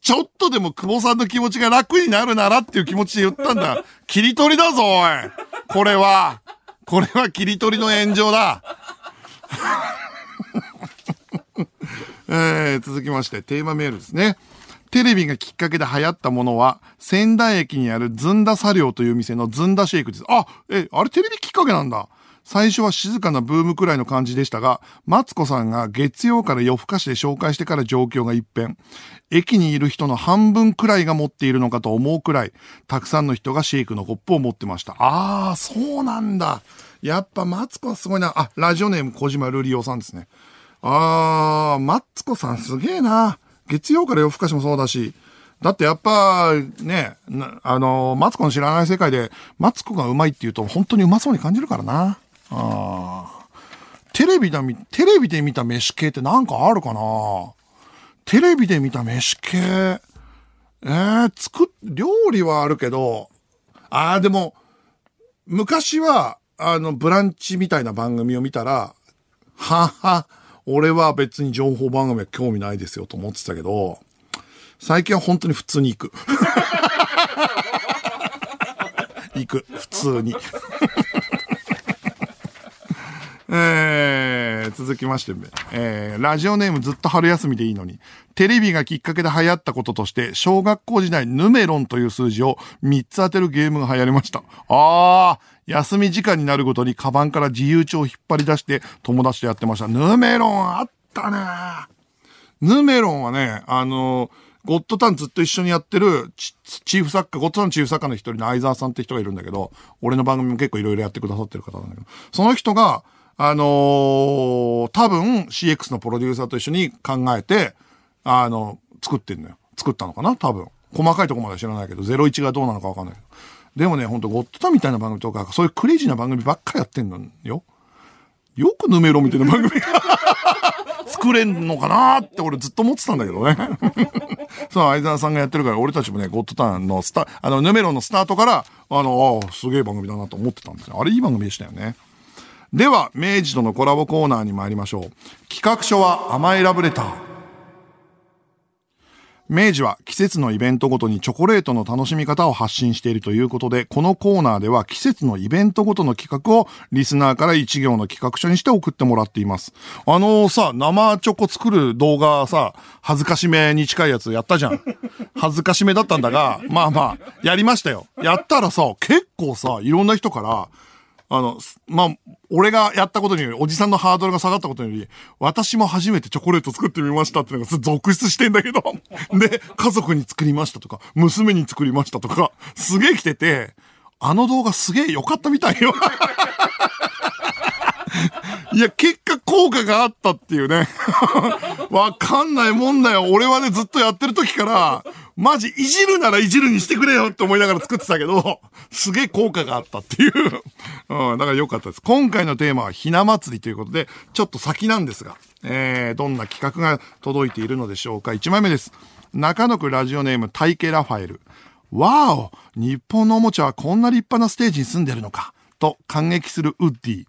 ちょっとでも久保さんの気持ちが楽になるならっていう気持ちで言ったんだ。切り取りだぞ、おい。これは。これは切り取りの炎上だ。えー、続きましてテーマメールですね。テレビがきっかけで流行ったものは仙台駅にあるずんだ茶寮という店のずんだシェイクです。あ、え、あれテレビきっかけなんだ。最初は静かなブームくらいの感じでしたが、マツコさんが月曜から夜更かしで紹介してから状況が一変。駅にいる人の半分くらいが持っているのかと思うくらい、たくさんの人がシェイクのコップを持ってました。あー、そうなんだ。やっぱマツコはすごいな。あ、ラジオネーム小島瑠璃代さんですね。あー、マツコさんすげえな。月曜から夜更かしもそうだし。だってやっぱ、ね、あのー、マツコの知らない世界で、マツコがうまいって言うと本当にうまそうに感じるからな。あー、テレビだ、テレビで見た飯系ってなんかあるかな。テレビで見た飯系。えー、作、料理はあるけど、あー、でも、昔は、あの、ブランチみたいな番組を見たら、はは、俺は別に情報番組は興味ないですよと思ってたけど、最近は本当に普通に行く。行く。普通に。えー、続きまして、えー、ラジオネームずっと春休みでいいのに、テレビがきっかけで流行ったこととして、小学校時代ヌメロンという数字をみっつ当てるゲームが流行りました。あー、休み時間になるごとにカバンから自由帳を引っ張り出して友達とやってました。ヌメロンあったね。ヌメロンはね、あの、ゴッドタンずっと一緒にやってるチ、チーフ作家、ゴッドタンチーフ作家の一人の相沢さんって人がいるんだけど、俺の番組も結構いろいろやってくださってる方なんだけど、その人が、あのー、多分 シーエックス のプロデューサーと一緒に考えて、あの、作ってんのよ。作ったのかな多分。細かいとこまで知らないけど、ゼロイチがどうなのかわかんないけど。でもね、ほんとゴッドタンみたいな番組とか、そういうクレイジーな番組ばっかりやってんのよ。よくぬめろみたいな番組が作れんのかなーって俺ずっと思ってたんだけどね。そう、相沢さんがやってるから、俺たちもね、ゴッドタンのスタ、あの、ヌメロのスタートから、あの、あすげえ番組だなと思ってたんですよ。あれいい番組でしたよね。では、明治とのコラボコーナーに参りましょう。企画書は甘えラブレター。明治は季節のイベントごとにチョコレートの楽しみ方を発信しているということで、このコーナーでは季節のイベントごとの企画をリスナーから一行の企画書にして送ってもらっています。あのー、さ、生チョコ作る動画さ、恥ずかしめに近いやつやったじゃん。恥ずかしめだったんだが、まあまあ、やりましたよ。やったらさ、結構さ、いろんな人から、あの、まあ、俺がやったことにより、おじさんのハードルが下がったことにより、私も初めてチョコレート作ってみましたってのが続出してんだけど、で、家族に作りましたとか、娘に作りましたとか、すげえ来てて、あの動画すげえ良かったみたいよ。いや、結果効果があったっていうね。わかんないもんだよ。俺はね、ずっとやってる時から、マジ、いじるならいじるにしてくれよって思いながら作ってたけど、すげえ効果があったっていう。うん、だから良かったです。今回のテーマはひな祭りということで、ちょっと先なんですが、えー、どんな企画が届いているのでしょうか。いちまいめです。中野区ラジオネーム、大家ラファエル。わお、日本のおもちゃはこんな立派なステージに住んでるのか。と感激するウッディ。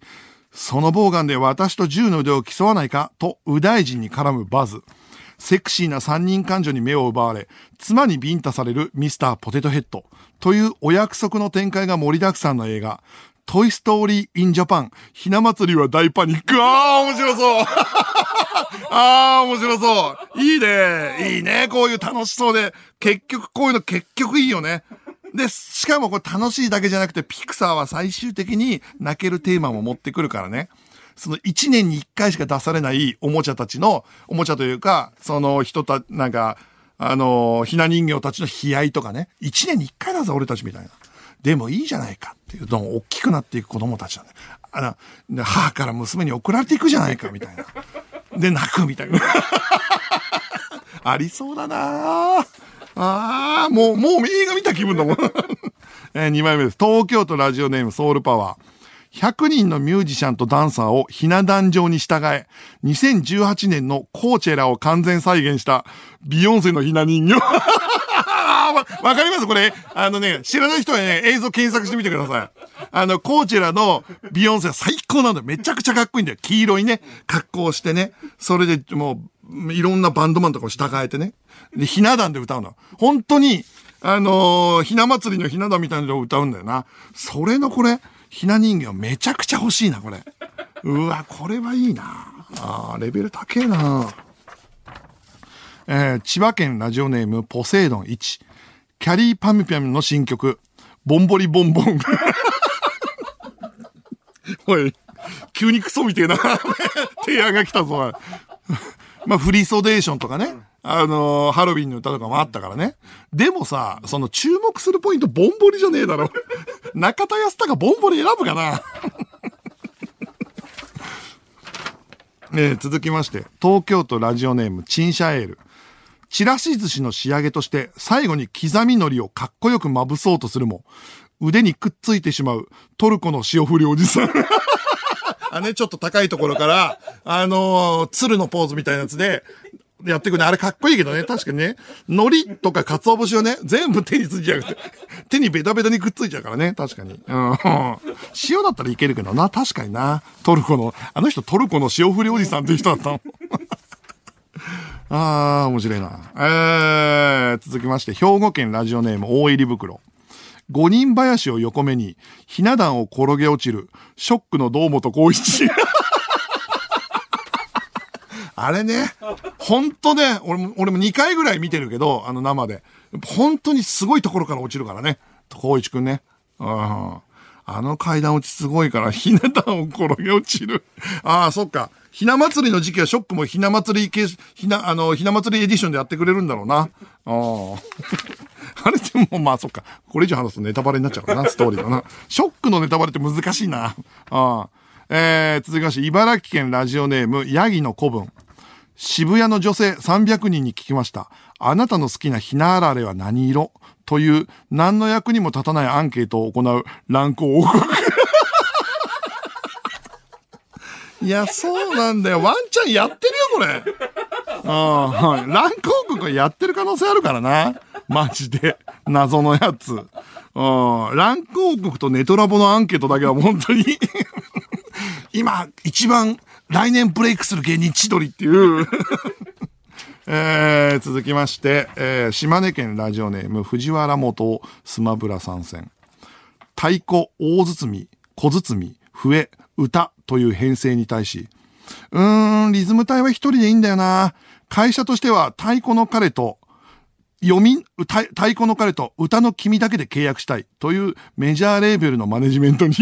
そのボウガンで私と銃の腕を競わないか。と右大臣に絡むバズ。セクシーな三人感情に目を奪われ、妻にビンタされるミスターポテトヘッドというお約束の展開が盛りだくさんの映画、トイストーリーインジャパン、ひな祭りは大パニック。あー、面白そう。あー、面白そう。いいね。いいね。こういう楽しそうで、結局こういうの結局いいよね。で、しかもこれ楽しいだけじゃなくて、ピクサーは最終的に泣けるテーマも持ってくるからね。その一年に一回しか出されないおもちゃたちの、おもちゃというか、その人た、なんか、あの、ひな人形たちの悲哀とかね。一年に一回だぞ、俺たちみたいな。でもいいじゃないかっていう、どんどん大きくなっていく子供たちなんだよ。あの、母から娘に送られていくじゃないか、みたいな。で、泣くみたいな。ありそうだなぁ。あー、もう、もう映画見た気分だもん。えー、にまいめです。東京都ラジオネームソウルパワー。ひゃくにんのミュージシャンとダンサーをひな壇上に従え、にせんじゅうはちねんのコーチェラを完全再現したビヨンセのひな人形。わかりますこれ。あのね、知らない人はね、映像検索してみてください。あの、コーチェラのビヨンセ最高なんだよ。めちゃくちゃかっこいいんだよ。黄色いね、格好をしてね。それでもう、いろんなバンドマンとかを従えてね。で、ひな壇で歌うの。本当に、あのー、ひな祭りのひな壇みたいなのを歌うんだよな。それのこれ、ひな人形めちゃくちゃ欲しいな、これ。うわ、これはいいな。あー、レベル高えな。えー、千葉県ラジオネームポセイドンいち。キャリーパミュピャムの新曲、ボンボリボンボン。おい、急にクソみてえな提案が来たぞ。まあ、フリーソデーションとかね。あのー、ハロウィンの歌とかもあったからね。でもさ、その注目するポイント、ボンボリじゃねえだろ。中田康隆ボンボリ選ぶかな。えー、続きまして、東京都ラジオネーム、チンシャエール。チラシ寿司の仕上げとして、最後に刻み海苔をかっこよくまぶそうとするも、腕にくっついてしまう、トルコの塩振りおじさん。あね、ちょっと高いところから、あのー、鶴のポーズみたいなやつで、やってくね。あれかっこいいけどね。確かにね。海苔とか鰹節をね、全部手についちゃう。手にベタベタにくっついちゃうからね。確かに。うん、塩だったらいけるけどな。確かにな。トルコの、あの人トルコの塩振りおじさんっていう人だったの。あー、面白いな。えー、続きまして、兵庫県ラジオネーム大入袋。五人林を横目に、ひな壇を転げ落ちる、ショックの堂本光一。あれね、ほんとね、俺も、俺もにかいぐらい見てるけど、あの生で。本当にすごいところから落ちるからね。光一くんね。うん。あの階段落ちすごいから、ひな壇を転げ落ちる。ああ、そっか。ひな祭りの時期はショックもひな祭り系、ひな、あの、ひな祭りエディションでやってくれるんだろうな。ああ。あれでも、まあそっか。これ以上話すとネタバレになっちゃうかな、ストーリーだな。ショックのネタバレって難しいな。ああ。えー、続きまして、茨城県ラジオネーム、ヤギの子分。渋谷の女性さんびゃくにんに聞きました。あなたの好きなひなあられは何色という、何の役にも立たないアンケートを行う乱行王国。いや、そうなんだよ。ワンチャンやってるよ、これ。あ、はい。乱行国はやってる可能性あるからな。マジで。謎のやつ。乱行国とネトラボのアンケートだけは本当に。今、一番来年ブレイクする芸人千鳥っていう、えー。続きまして、えー、島根県ラジオネーム藤原元スマブラ参戦。太鼓、大包、小包、笛、歌という編成に対し、うーん、リズム隊は一人でいいんだよな。会社としては太鼓の彼と、読み、太鼓の彼と歌の君だけで契約したいというメジャーレーベルのマネジメントに、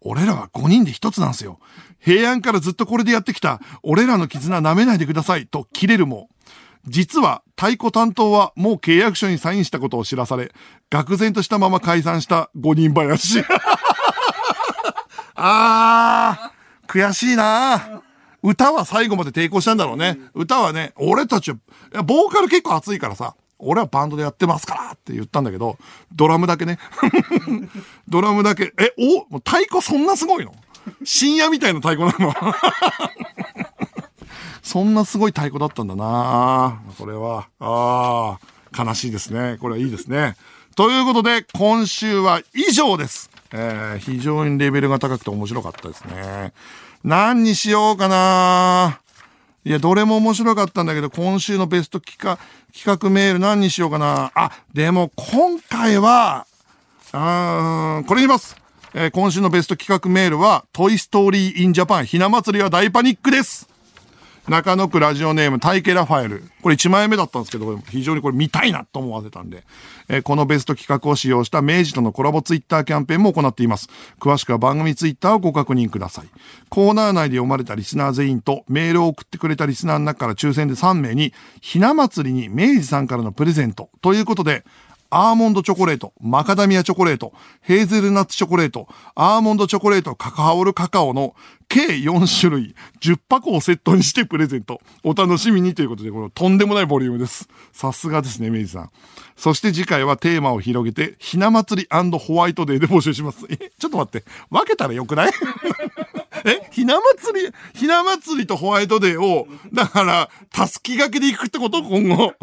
俺らはごにんで一つなんすよ。平安からずっとこれでやってきた、俺らの絆舐めないでくださいと切れるも、実は太鼓担当はもう契約書にサインしたことを知らされ、愕然としたまま解散したごにん林。あー、悔しいな。歌は最後まで抵抗したんだろうね。うん、歌はね、俺たちは、ボーカル結構熱いからさ、俺はバンドでやってますからって言ったんだけど、ドラムだけね。ドラムだけ、え、お、もう太鼓そんなすごいの？深夜みたいな太鼓なの？そんなすごい太鼓だったんだな。これは、あー、悲しいですね。これはいいですね。ということで、今週は以上です。えー、非常にレベルが高くて面白かったですね。何にしようかな。いや、どれも面白かったんだけど、今週のベスト企画、企画メール何にしようかな。あ、でも今回は、あー、これ言います。えー、今週のベスト企画メールは、トイストーリーインジャパン、ひな祭りは大パニックです。中野区ラジオネーム、タイケラファエル。これいちまいめだったんですけど、非常にこれ見たいなと思わせたんで、えー、このベスト企画を使用した明治とのコラボツイッターキャンペーンも行っています。詳しくは番組ツイッターをご確認ください。コーナー内で読まれたリスナー全員とメールを送ってくれたリスナーの中から抽選でさんめいに、ひな祭りに明治さんからのプレゼントということで、アーモンドチョコレート、マカダミアチョコレート、ヘーゼルナッツチョコレート、アーモンドチョコレート、カカオルカカオの計よんしゅるい、じゅっぱこをセットにしてプレゼント。お楽しみにということで、このとんでもないボリュームです。さすがですね、明治さん。そして次回はテーマを広げて、ひな祭り&ホワイトデーで募集します。え、ちょっと待って、分けたらよくない？え、ひな祭り、ひな祭りとホワイトデーを、だから、たすきがけで行くってこと？今後。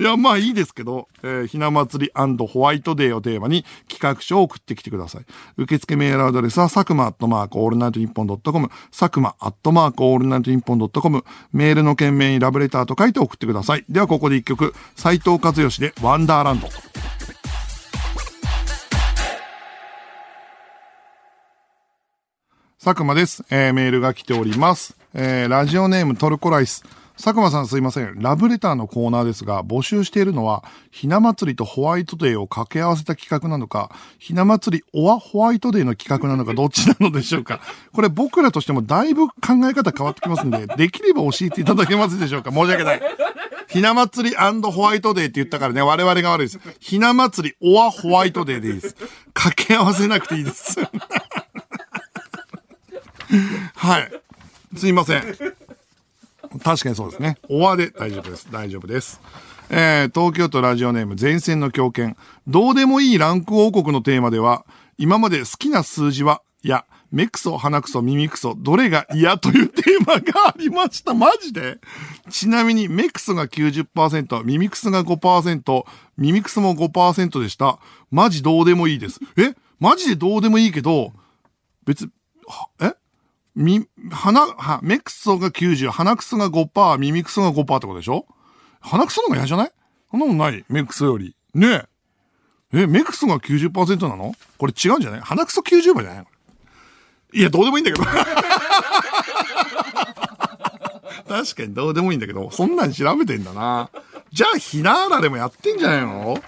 いや、まあいいですけど、えー、ひな祭り&ホワイトデーをテーマに企画書を送ってきてください。受付メールアドレスは、佐久間アットマークオールナイトニッポンドットコム、佐久間アットマークオールナイトニッポンドットコム、メールの件名にラブレターと書いて送ってください。では、ここで一曲、斉藤和義でワンダーランド。佐久間です、えー。メールが来ております、えー。ラジオネームトルコライス。佐久間さんすいません。ラブレターのコーナーですが、募集しているのは、ひな祭りとホワイトデーを掛け合わせた企画なのか、ひな祭りオアホワイトデーの企画なのか、どっちなのでしょうか。これ僕らとしてもだいぶ考え方変わってきますんで、できれば教えていただけますでしょうか。申し訳ない。ひな祭り&ホワイトデーって言ったからね、我々が悪いです。ひな祭りオアホワイトデーでいいです。掛け合わせなくていいです。はい。すいません。確かにそうですね。おわで大丈夫です。大丈夫です。えー、東京都ラジオネーム前線の狂犬。どうでもいいランク王国のテーマでは、今まで好きな数字は、いや、目くそ、鼻くそ、耳くそ、どれが嫌というテーマがありました。マジで？ちなみに、目くそが きゅうじゅっパーセント、耳くそが ごパーセント、耳くそも ごパーセント でした。マジどうでもいいです。え？マジでどうでもいいけど、別、え？み、鼻、は、目くそがきゅうじゅう、鼻くそが ごパーセント、耳くそが ごパーセント ってことでしょ？鼻くその方が嫌じゃない？そんなもんない？目くそより。ねえ。え、目くそが きゅうじゅっパーセント なの？これ違うんじゃない？鼻くそきゅうじゅうばいじゃないの？いや、どうでもいいんだけど。確かにどうでもいいんだけど、そんなん調べてんだな。じゃあ、ひなあらでもやってんじゃないの？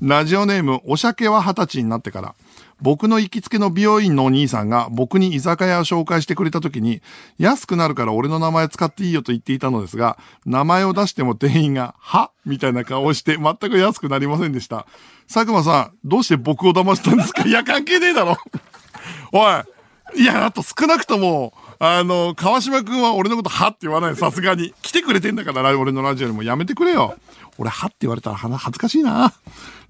ラジオネーム、おしゃけははたちになってから。僕の行きつけの美容院のお兄さんが僕に居酒屋を紹介してくれた時に、安くなるから俺の名前使っていいよと言っていたのですが、名前を出しても店員がはみたいな顔をして全く安くなりませんでした。佐久間さん、どうして僕を騙したんですか？いや、関係ねえだろおい。いや、あと少なくともあの川島くんは俺のことはって言わない。さすがに来てくれてんだから、俺のラジオにもやめてくれよ。俺はって言われたら恥ずかしいな。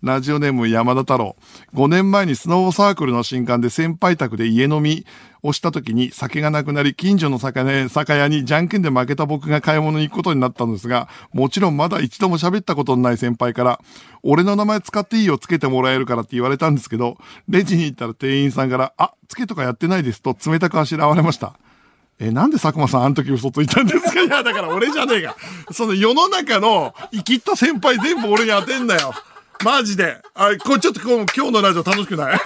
ラジオネーム山田太郎。ごねんまえにスノーサークルの新刊で先輩宅で家飲みをした時に酒がなくなり、近所の酒屋にじゃんけんで負けた僕が買い物に行くことになったのですが、もちろんまだ一度も喋ったことのない先輩から俺の名前使っていいよ、つけてもらえるからって言われたんですけど、レジに行ったら店員さんから、あ、つけとかやってないですと冷たくあしらわれました。え、なんで佐久間さんあの時嘘ついたんですか？いや、だから俺じゃねえか。その世の中の生きった先輩全部俺に当てんなよ。マジで。あ、これちょっと今日のラジオ楽しくない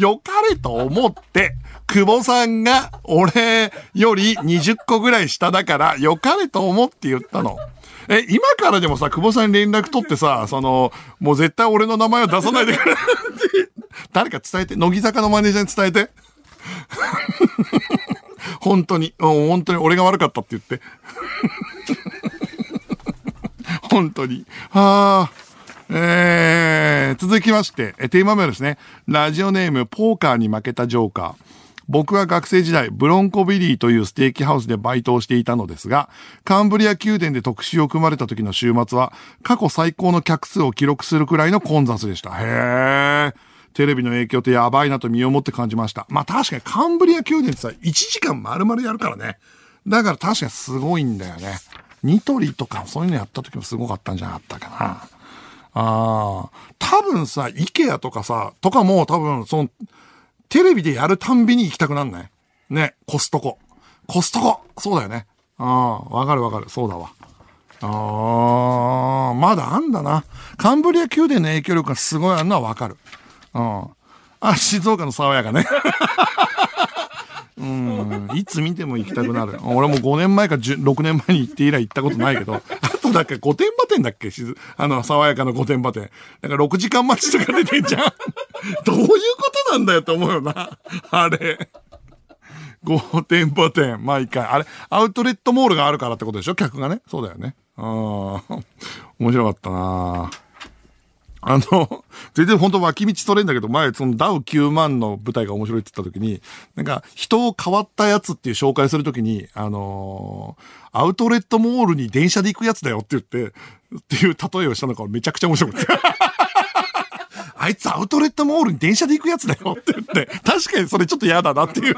よかれと思って、久保さんが俺よりにじゅっこぐらい下だから、よかれと思って言ったの。え、今からでもさ、久保さんに連絡取ってさ、その、もう絶対俺の名前を出さないでくれ。誰か伝えて、乃木坂のマネージャーに伝えて。本当に、うん、本当に俺が悪かったって言って。本当に。はあ。えー、続きまして、え、テーマ名ですね。ラジオネーム、ポーカーに負けたジョーカー。僕は学生時代、ブロンコビリーというステーキハウスでバイトをしていたのですが、カンブリア宮殿で特集を組まれた時の週末は、過去最高の客数を記録するくらいの混雑でした。へー。テレビの影響ってやばいなと身をもって感じました。まあ確かにカンブリア宮殿ってさ、いちじかん丸々やるからね。だから確かにすごいんだよね。ニトリとかそういうのやった時もすごかったんじゃなかったかな。あー、多分さ、イケアとかさ、とかも多分その、テレビでやるたんびに行きたくなんないね、コストコ。コストコそうだよね。あー、わかるわかる。そうだわ。あー、まだあんだな。カンブリア宮殿の影響力がすごいあるのはわかる。うん。あ、静岡の爽やかね。うん。いつ見ても行きたくなる。俺もごねんまえかろくねんまえに行って以来行ったことないけど。あとだっけ、御殿場店だっけ、しず、あの、爽やかの御殿場店。だからろくじかん待ちとか出てんじゃん。どういうことなんだよって思うよな。あれ。御殿場店、毎回。あれ、アウトレットモールがあるからってことでしょ、客がね。そうだよね。うん。面白かったなぁ。あの、全然本当脇道それんだけど、前、そのダウきゅうまんの舞台が面白いって言った時に、なんか、人を変わったやつっていう紹介する時に、あのー、アウトレットモールに電車で行くやつだよって言って、っていう例えをしたのがめちゃくちゃ面白くて。あいつアウトレットモールに電車で行くやつだよって言って、確かにそれちょっと嫌だなっていう。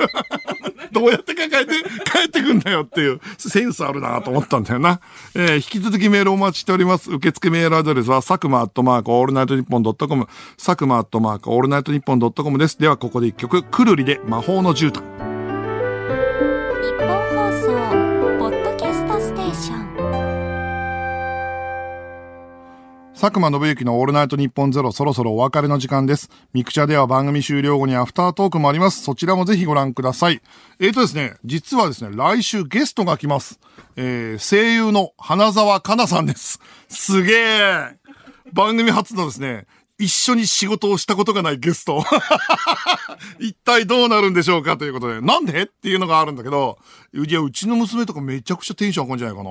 どうやって抱えて帰ってくんだよっていうセンスあるなと思ったんだよな。えー、引き続きメールお待ちしております。受付メールアドレスは、佐久間アットマークオールナイトニッポンドットコム、佐久間アットマークオールナイトニッポンドットコムです。ではここで一曲、くるりで魔法の絨毯。日本放送、ポッドキャストステーション。佐久間宣行のオールナイトニッポンゼロ、そろそろお別れの時間です。ミクチャでは番組終了後にアフタートークもあります。そちらもぜひご覧ください。えーとですね、実はですね、来週ゲストが来ます。えー、声優の花澤香菜さんです。すげー。番組初のですね、一緒に仕事をしたことがないゲスト。一体どうなるんでしょうかということで、なんでっていうのがあるんだけど、いや、うちの娘とかめちゃくちゃテンション上がるんじゃないかな。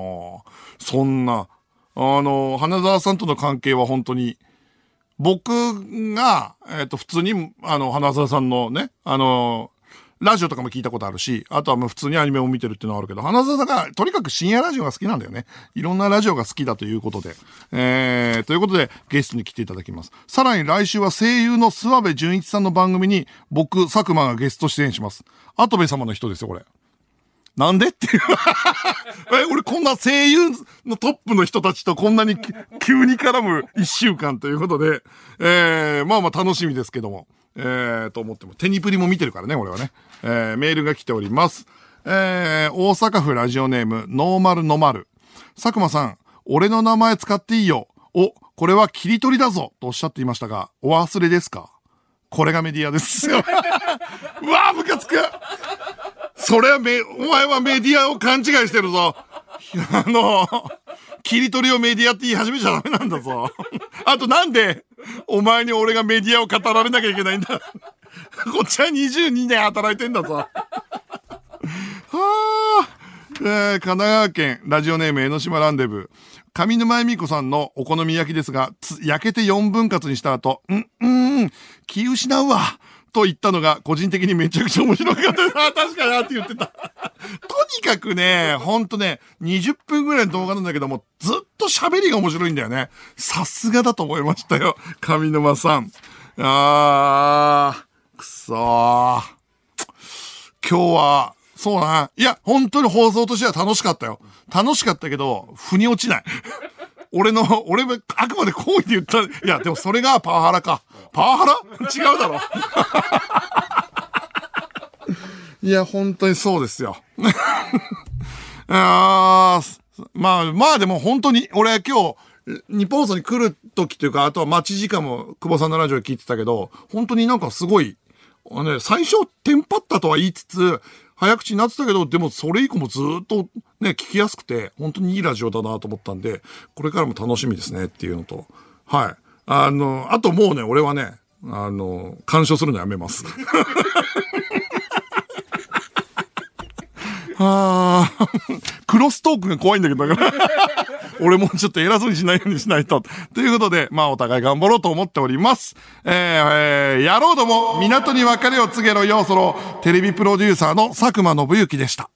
そんな。あの、花澤さんとの関係は本当に、僕が、えっと、普通に、あの、花澤さんのね、あの、ラジオとかも聞いたことあるし、あとはもう普通にアニメを見てるっていうのはあるけど、花澤さんが、とにかく深夜ラジオが好きなんだよね。いろんなラジオが好きだということで。えー、ということで、ゲストに来ていただきます。さらに来週は声優の諏訪部純一さんの番組に、僕、佐久間がゲスト出演します。アトベ様の人ですよ、これ。なんでっていうえ。俺こんな声優のトップの人たちとこんなに急に絡む一週間ということで、えー、まあまあ楽しみですけども、えー、と思っても、テニプリも見てるからね、俺はね。えー、メールが来ております。えー、大阪府ラジオネーム、ノーマルノマル。佐久間さん、俺の名前使っていいよ。お、これは切り取りだぞとおっしゃっていましたが、お忘れですか？これがメディアですよ。うわぁ、ムカつくそれはめ、お前はメディアを勘違いしてるぞ。あの、切り取りをメディアって言い始めちゃダメなんだぞ。あとなんで、お前に俺がメディアを語られなきゃいけないんだ。こっちはにじゅうにねん働いてんだぞ。はあ。えー、神奈川県ラジオネーム江ノ島ランデブー。上沼恵美子さんのお好み焼きですが、焼けてよんぶん割にした後、うん、うん、気失うわと言ったのが個人的にめちゃくちゃ面白かったです。あ、確かになって言ってた。とにかくね、ほんとね、にじゅっぷんぐらいの動画なんだけども、ずっと喋りが面白いんだよね。さすがだと思いましたよ、上沼さん。あー、くそー。今日は、そうな。いや、本当に放送としては楽しかったよ。楽しかったけど、腑に落ちない。俺の、俺はあくまで好意で言った。いや、でもそれがパワハラか。パワハラ？違うだろ。いや、本当にそうですよ。あまあ、まあでも本当に、俺は今日、日本放送に来る時というか、あとは待ち時間も久保さんのラジオで聞いてたけど、本当になんかすごい、あのね、最初テンパったとは言いつつ、早口になってたけど、でもそれ以降もずーっとね、聞きやすくて、本当にいいラジオだなと思ったんで、これからも楽しみですねっていうのと。はい。あの、あともうね、俺はね、あの、干渉するのやめます。はぁ、クロストークが怖いんだけど、だから。俺もちょっと偉そうにしないようにしないと。ということで、まあお互い頑張ろうと思っております。えー、えー、野郎ども、港に別れを告げろようそろ、テレビプロデューサーの佐久間宣行でした。